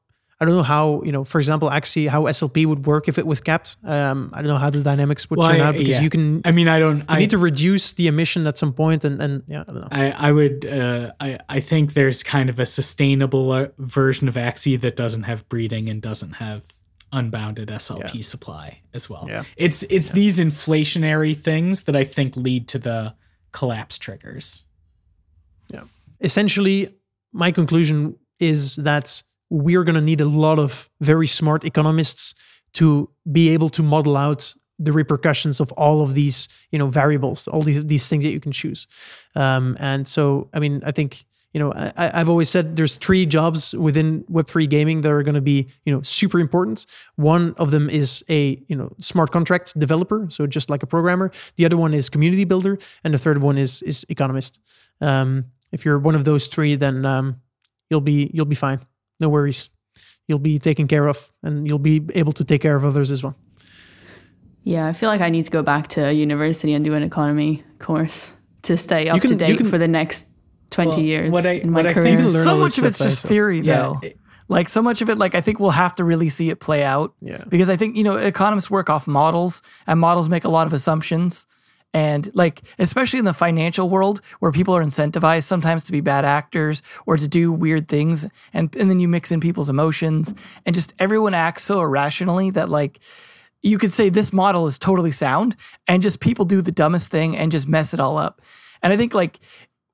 I don't know how, you know, for example, Axie, how S L P would work if it was capped. Um, I don't know how the dynamics would well, turn I, out because yeah. you can, I mean, I don't, you I need to reduce the emission at some point and, and yeah, I don't know. I, I would, uh, I, I think there's kind of a sustainable version of Axie that doesn't have breeding and doesn't have unbounded S L P yeah. supply as well. Yeah. It's, it's yeah. these inflationary things that I think lead to the collapse triggers. Yeah. Essentially, my conclusion is that we're going to need a lot of very smart economists to be able to model out the repercussions of all of these, you know, variables, all these, these things that you can choose. Um, and so, I mean, I think, you know, I, I've always said there's three jobs within Web three gaming that are going to be, you know, super important. One of them is a, you know, smart contract developer. So just like a programmer. The other one is community builder. And the third one is, is economist. Um, if you're one of those three, then um, you'll be, you'll be fine. No worries. You'll be taken care of and you'll be able to take care of others as well. Yeah, I feel like I need to go back to university and do an economy course to stay up can, to date can, for the next twenty well, years what I, in my what career. I think so much of it's just theory, yeah, though. It, like so much of it, like I think we'll have to really see it play out. Yeah. Because I think, you know, economists work off models and models make a lot of assumptions. And like, especially in the financial world where people are incentivized sometimes to be bad actors or to do weird things. And, and then you mix in people's emotions and just everyone acts so irrationally that like, you could say this model is totally sound and just people do the dumbest thing and just mess it all up. And I think like,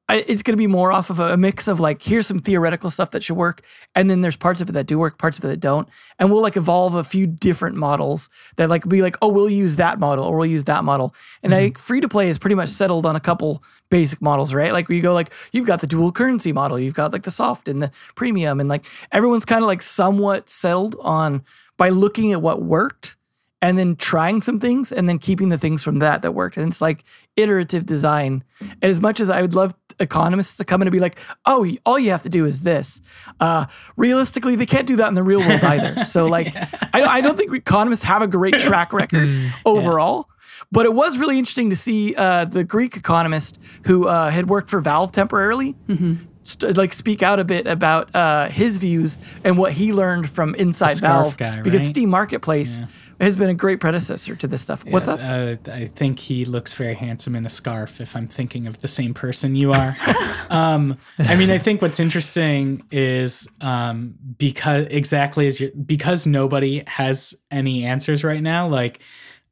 it's going to be more off of a mix of like, here's some theoretical stuff that should work. And then there's parts of it that do work, parts of it that don't. And we'll like evolve a few different models that like be like, oh, we'll use that model or we'll use that model. And mm-hmm. I think free to play is pretty much settled on a couple basic models, right? Like where you go like, you've got the dual currency model, you've got like the soft and the premium. And like everyone's kind of like somewhat settled on by looking at what worked and then trying some things and then keeping the things from that that worked. And it's like iterative design. And as much as I would love economists to come in and be like, oh, all you have to do is this. Uh, realistically, they can't do that in the real world either. So like, yeah. I, I don't think economists have a great track record overall, yeah. but it was really interesting to see uh, the Greek economist who uh, had worked for Valve temporarily, mm-hmm. st- like speak out a bit about uh, his views and what he learned from inside Valve guy, right? Because Steam Marketplace yeah. has been a great predecessor to this stuff. Yeah, what's that? Uh, I think he looks very handsome in a scarf, if I'm thinking of the same person you are. um, I mean, I think what's interesting is um, because exactly as you're, because nobody has any answers right now, like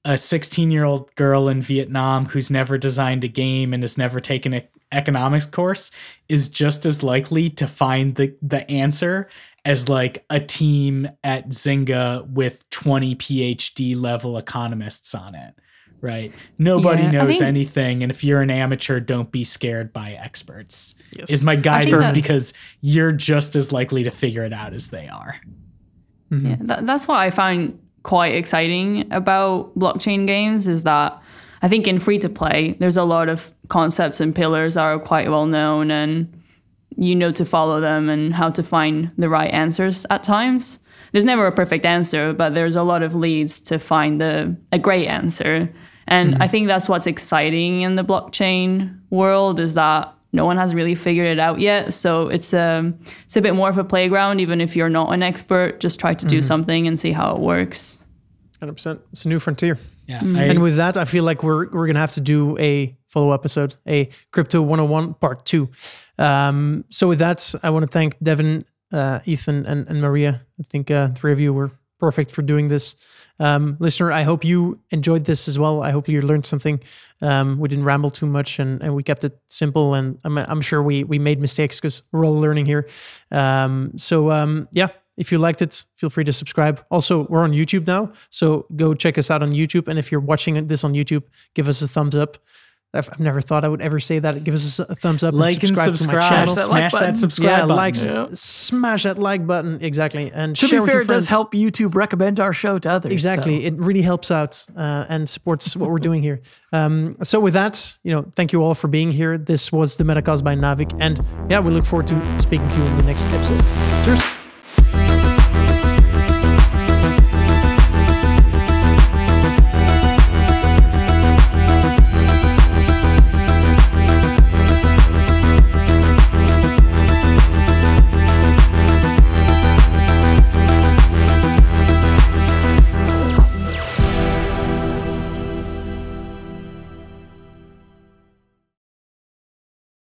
a sixteen-year-old girl in Vietnam who's never designed a game and has never taken an economics course is just as likely to find the, the answer as like a team at Zynga with twenty PhD level economists on it, right? Nobody yeah, knows think, anything. And if you're an amateur, don't be scared by experts, yes. is my guidance, because you're just as likely to figure it out as they are. Mm-hmm. Yeah, that, that's what I find quite exciting about blockchain games, is that I think in free-to-play, there's a lot of concepts and pillars that are quite well-known, and you know to follow them and how to find the right answers at times. There's never a perfect answer, but there's a lot of leads to find the, a great answer. And mm-hmm. I think that's what's exciting in the blockchain world, is that no one has really figured it out yet. So it's a, it's a bit more of a playground. Even if you're not an expert, just try to do mm-hmm. something and see how it works. one hundred percent. It's a new frontier. Yeah. Mm-hmm. I, and with that, I feel like we're we're gonna have to do a follow-up episode, a Crypto one oh one part two. Um, so with that, I want to thank Devin, uh, Ethan, and, and Maria. I think uh, three of you were perfect for doing this. Um, listener, I hope you enjoyed this as well. I hope you learned something. Um, we didn't ramble too much, and, and we kept it simple. And I'm I'm sure we we made mistakes because we're all learning here. Um, so um, yeah. If you liked it, feel free to subscribe. Also, we're on YouTube now, so go check us out on YouTube. And if you're watching this on YouTube, give us a thumbs up. I've never thought I would ever say that. Give us a thumbs up. Like and subscribe, and subscribe. To my channel. Smash that, like that subscribe yeah, button. Likes, yeah. Smash that like button. Exactly. And to share be fair, with it does help YouTube recommend our show to others. Exactly. So. It really helps out uh, and supports what we're doing here. Um, so with that, you know, thank you all for being here. This was the Metacast by Naavik, and yeah, we look forward to speaking to you in the next episode. Cheers.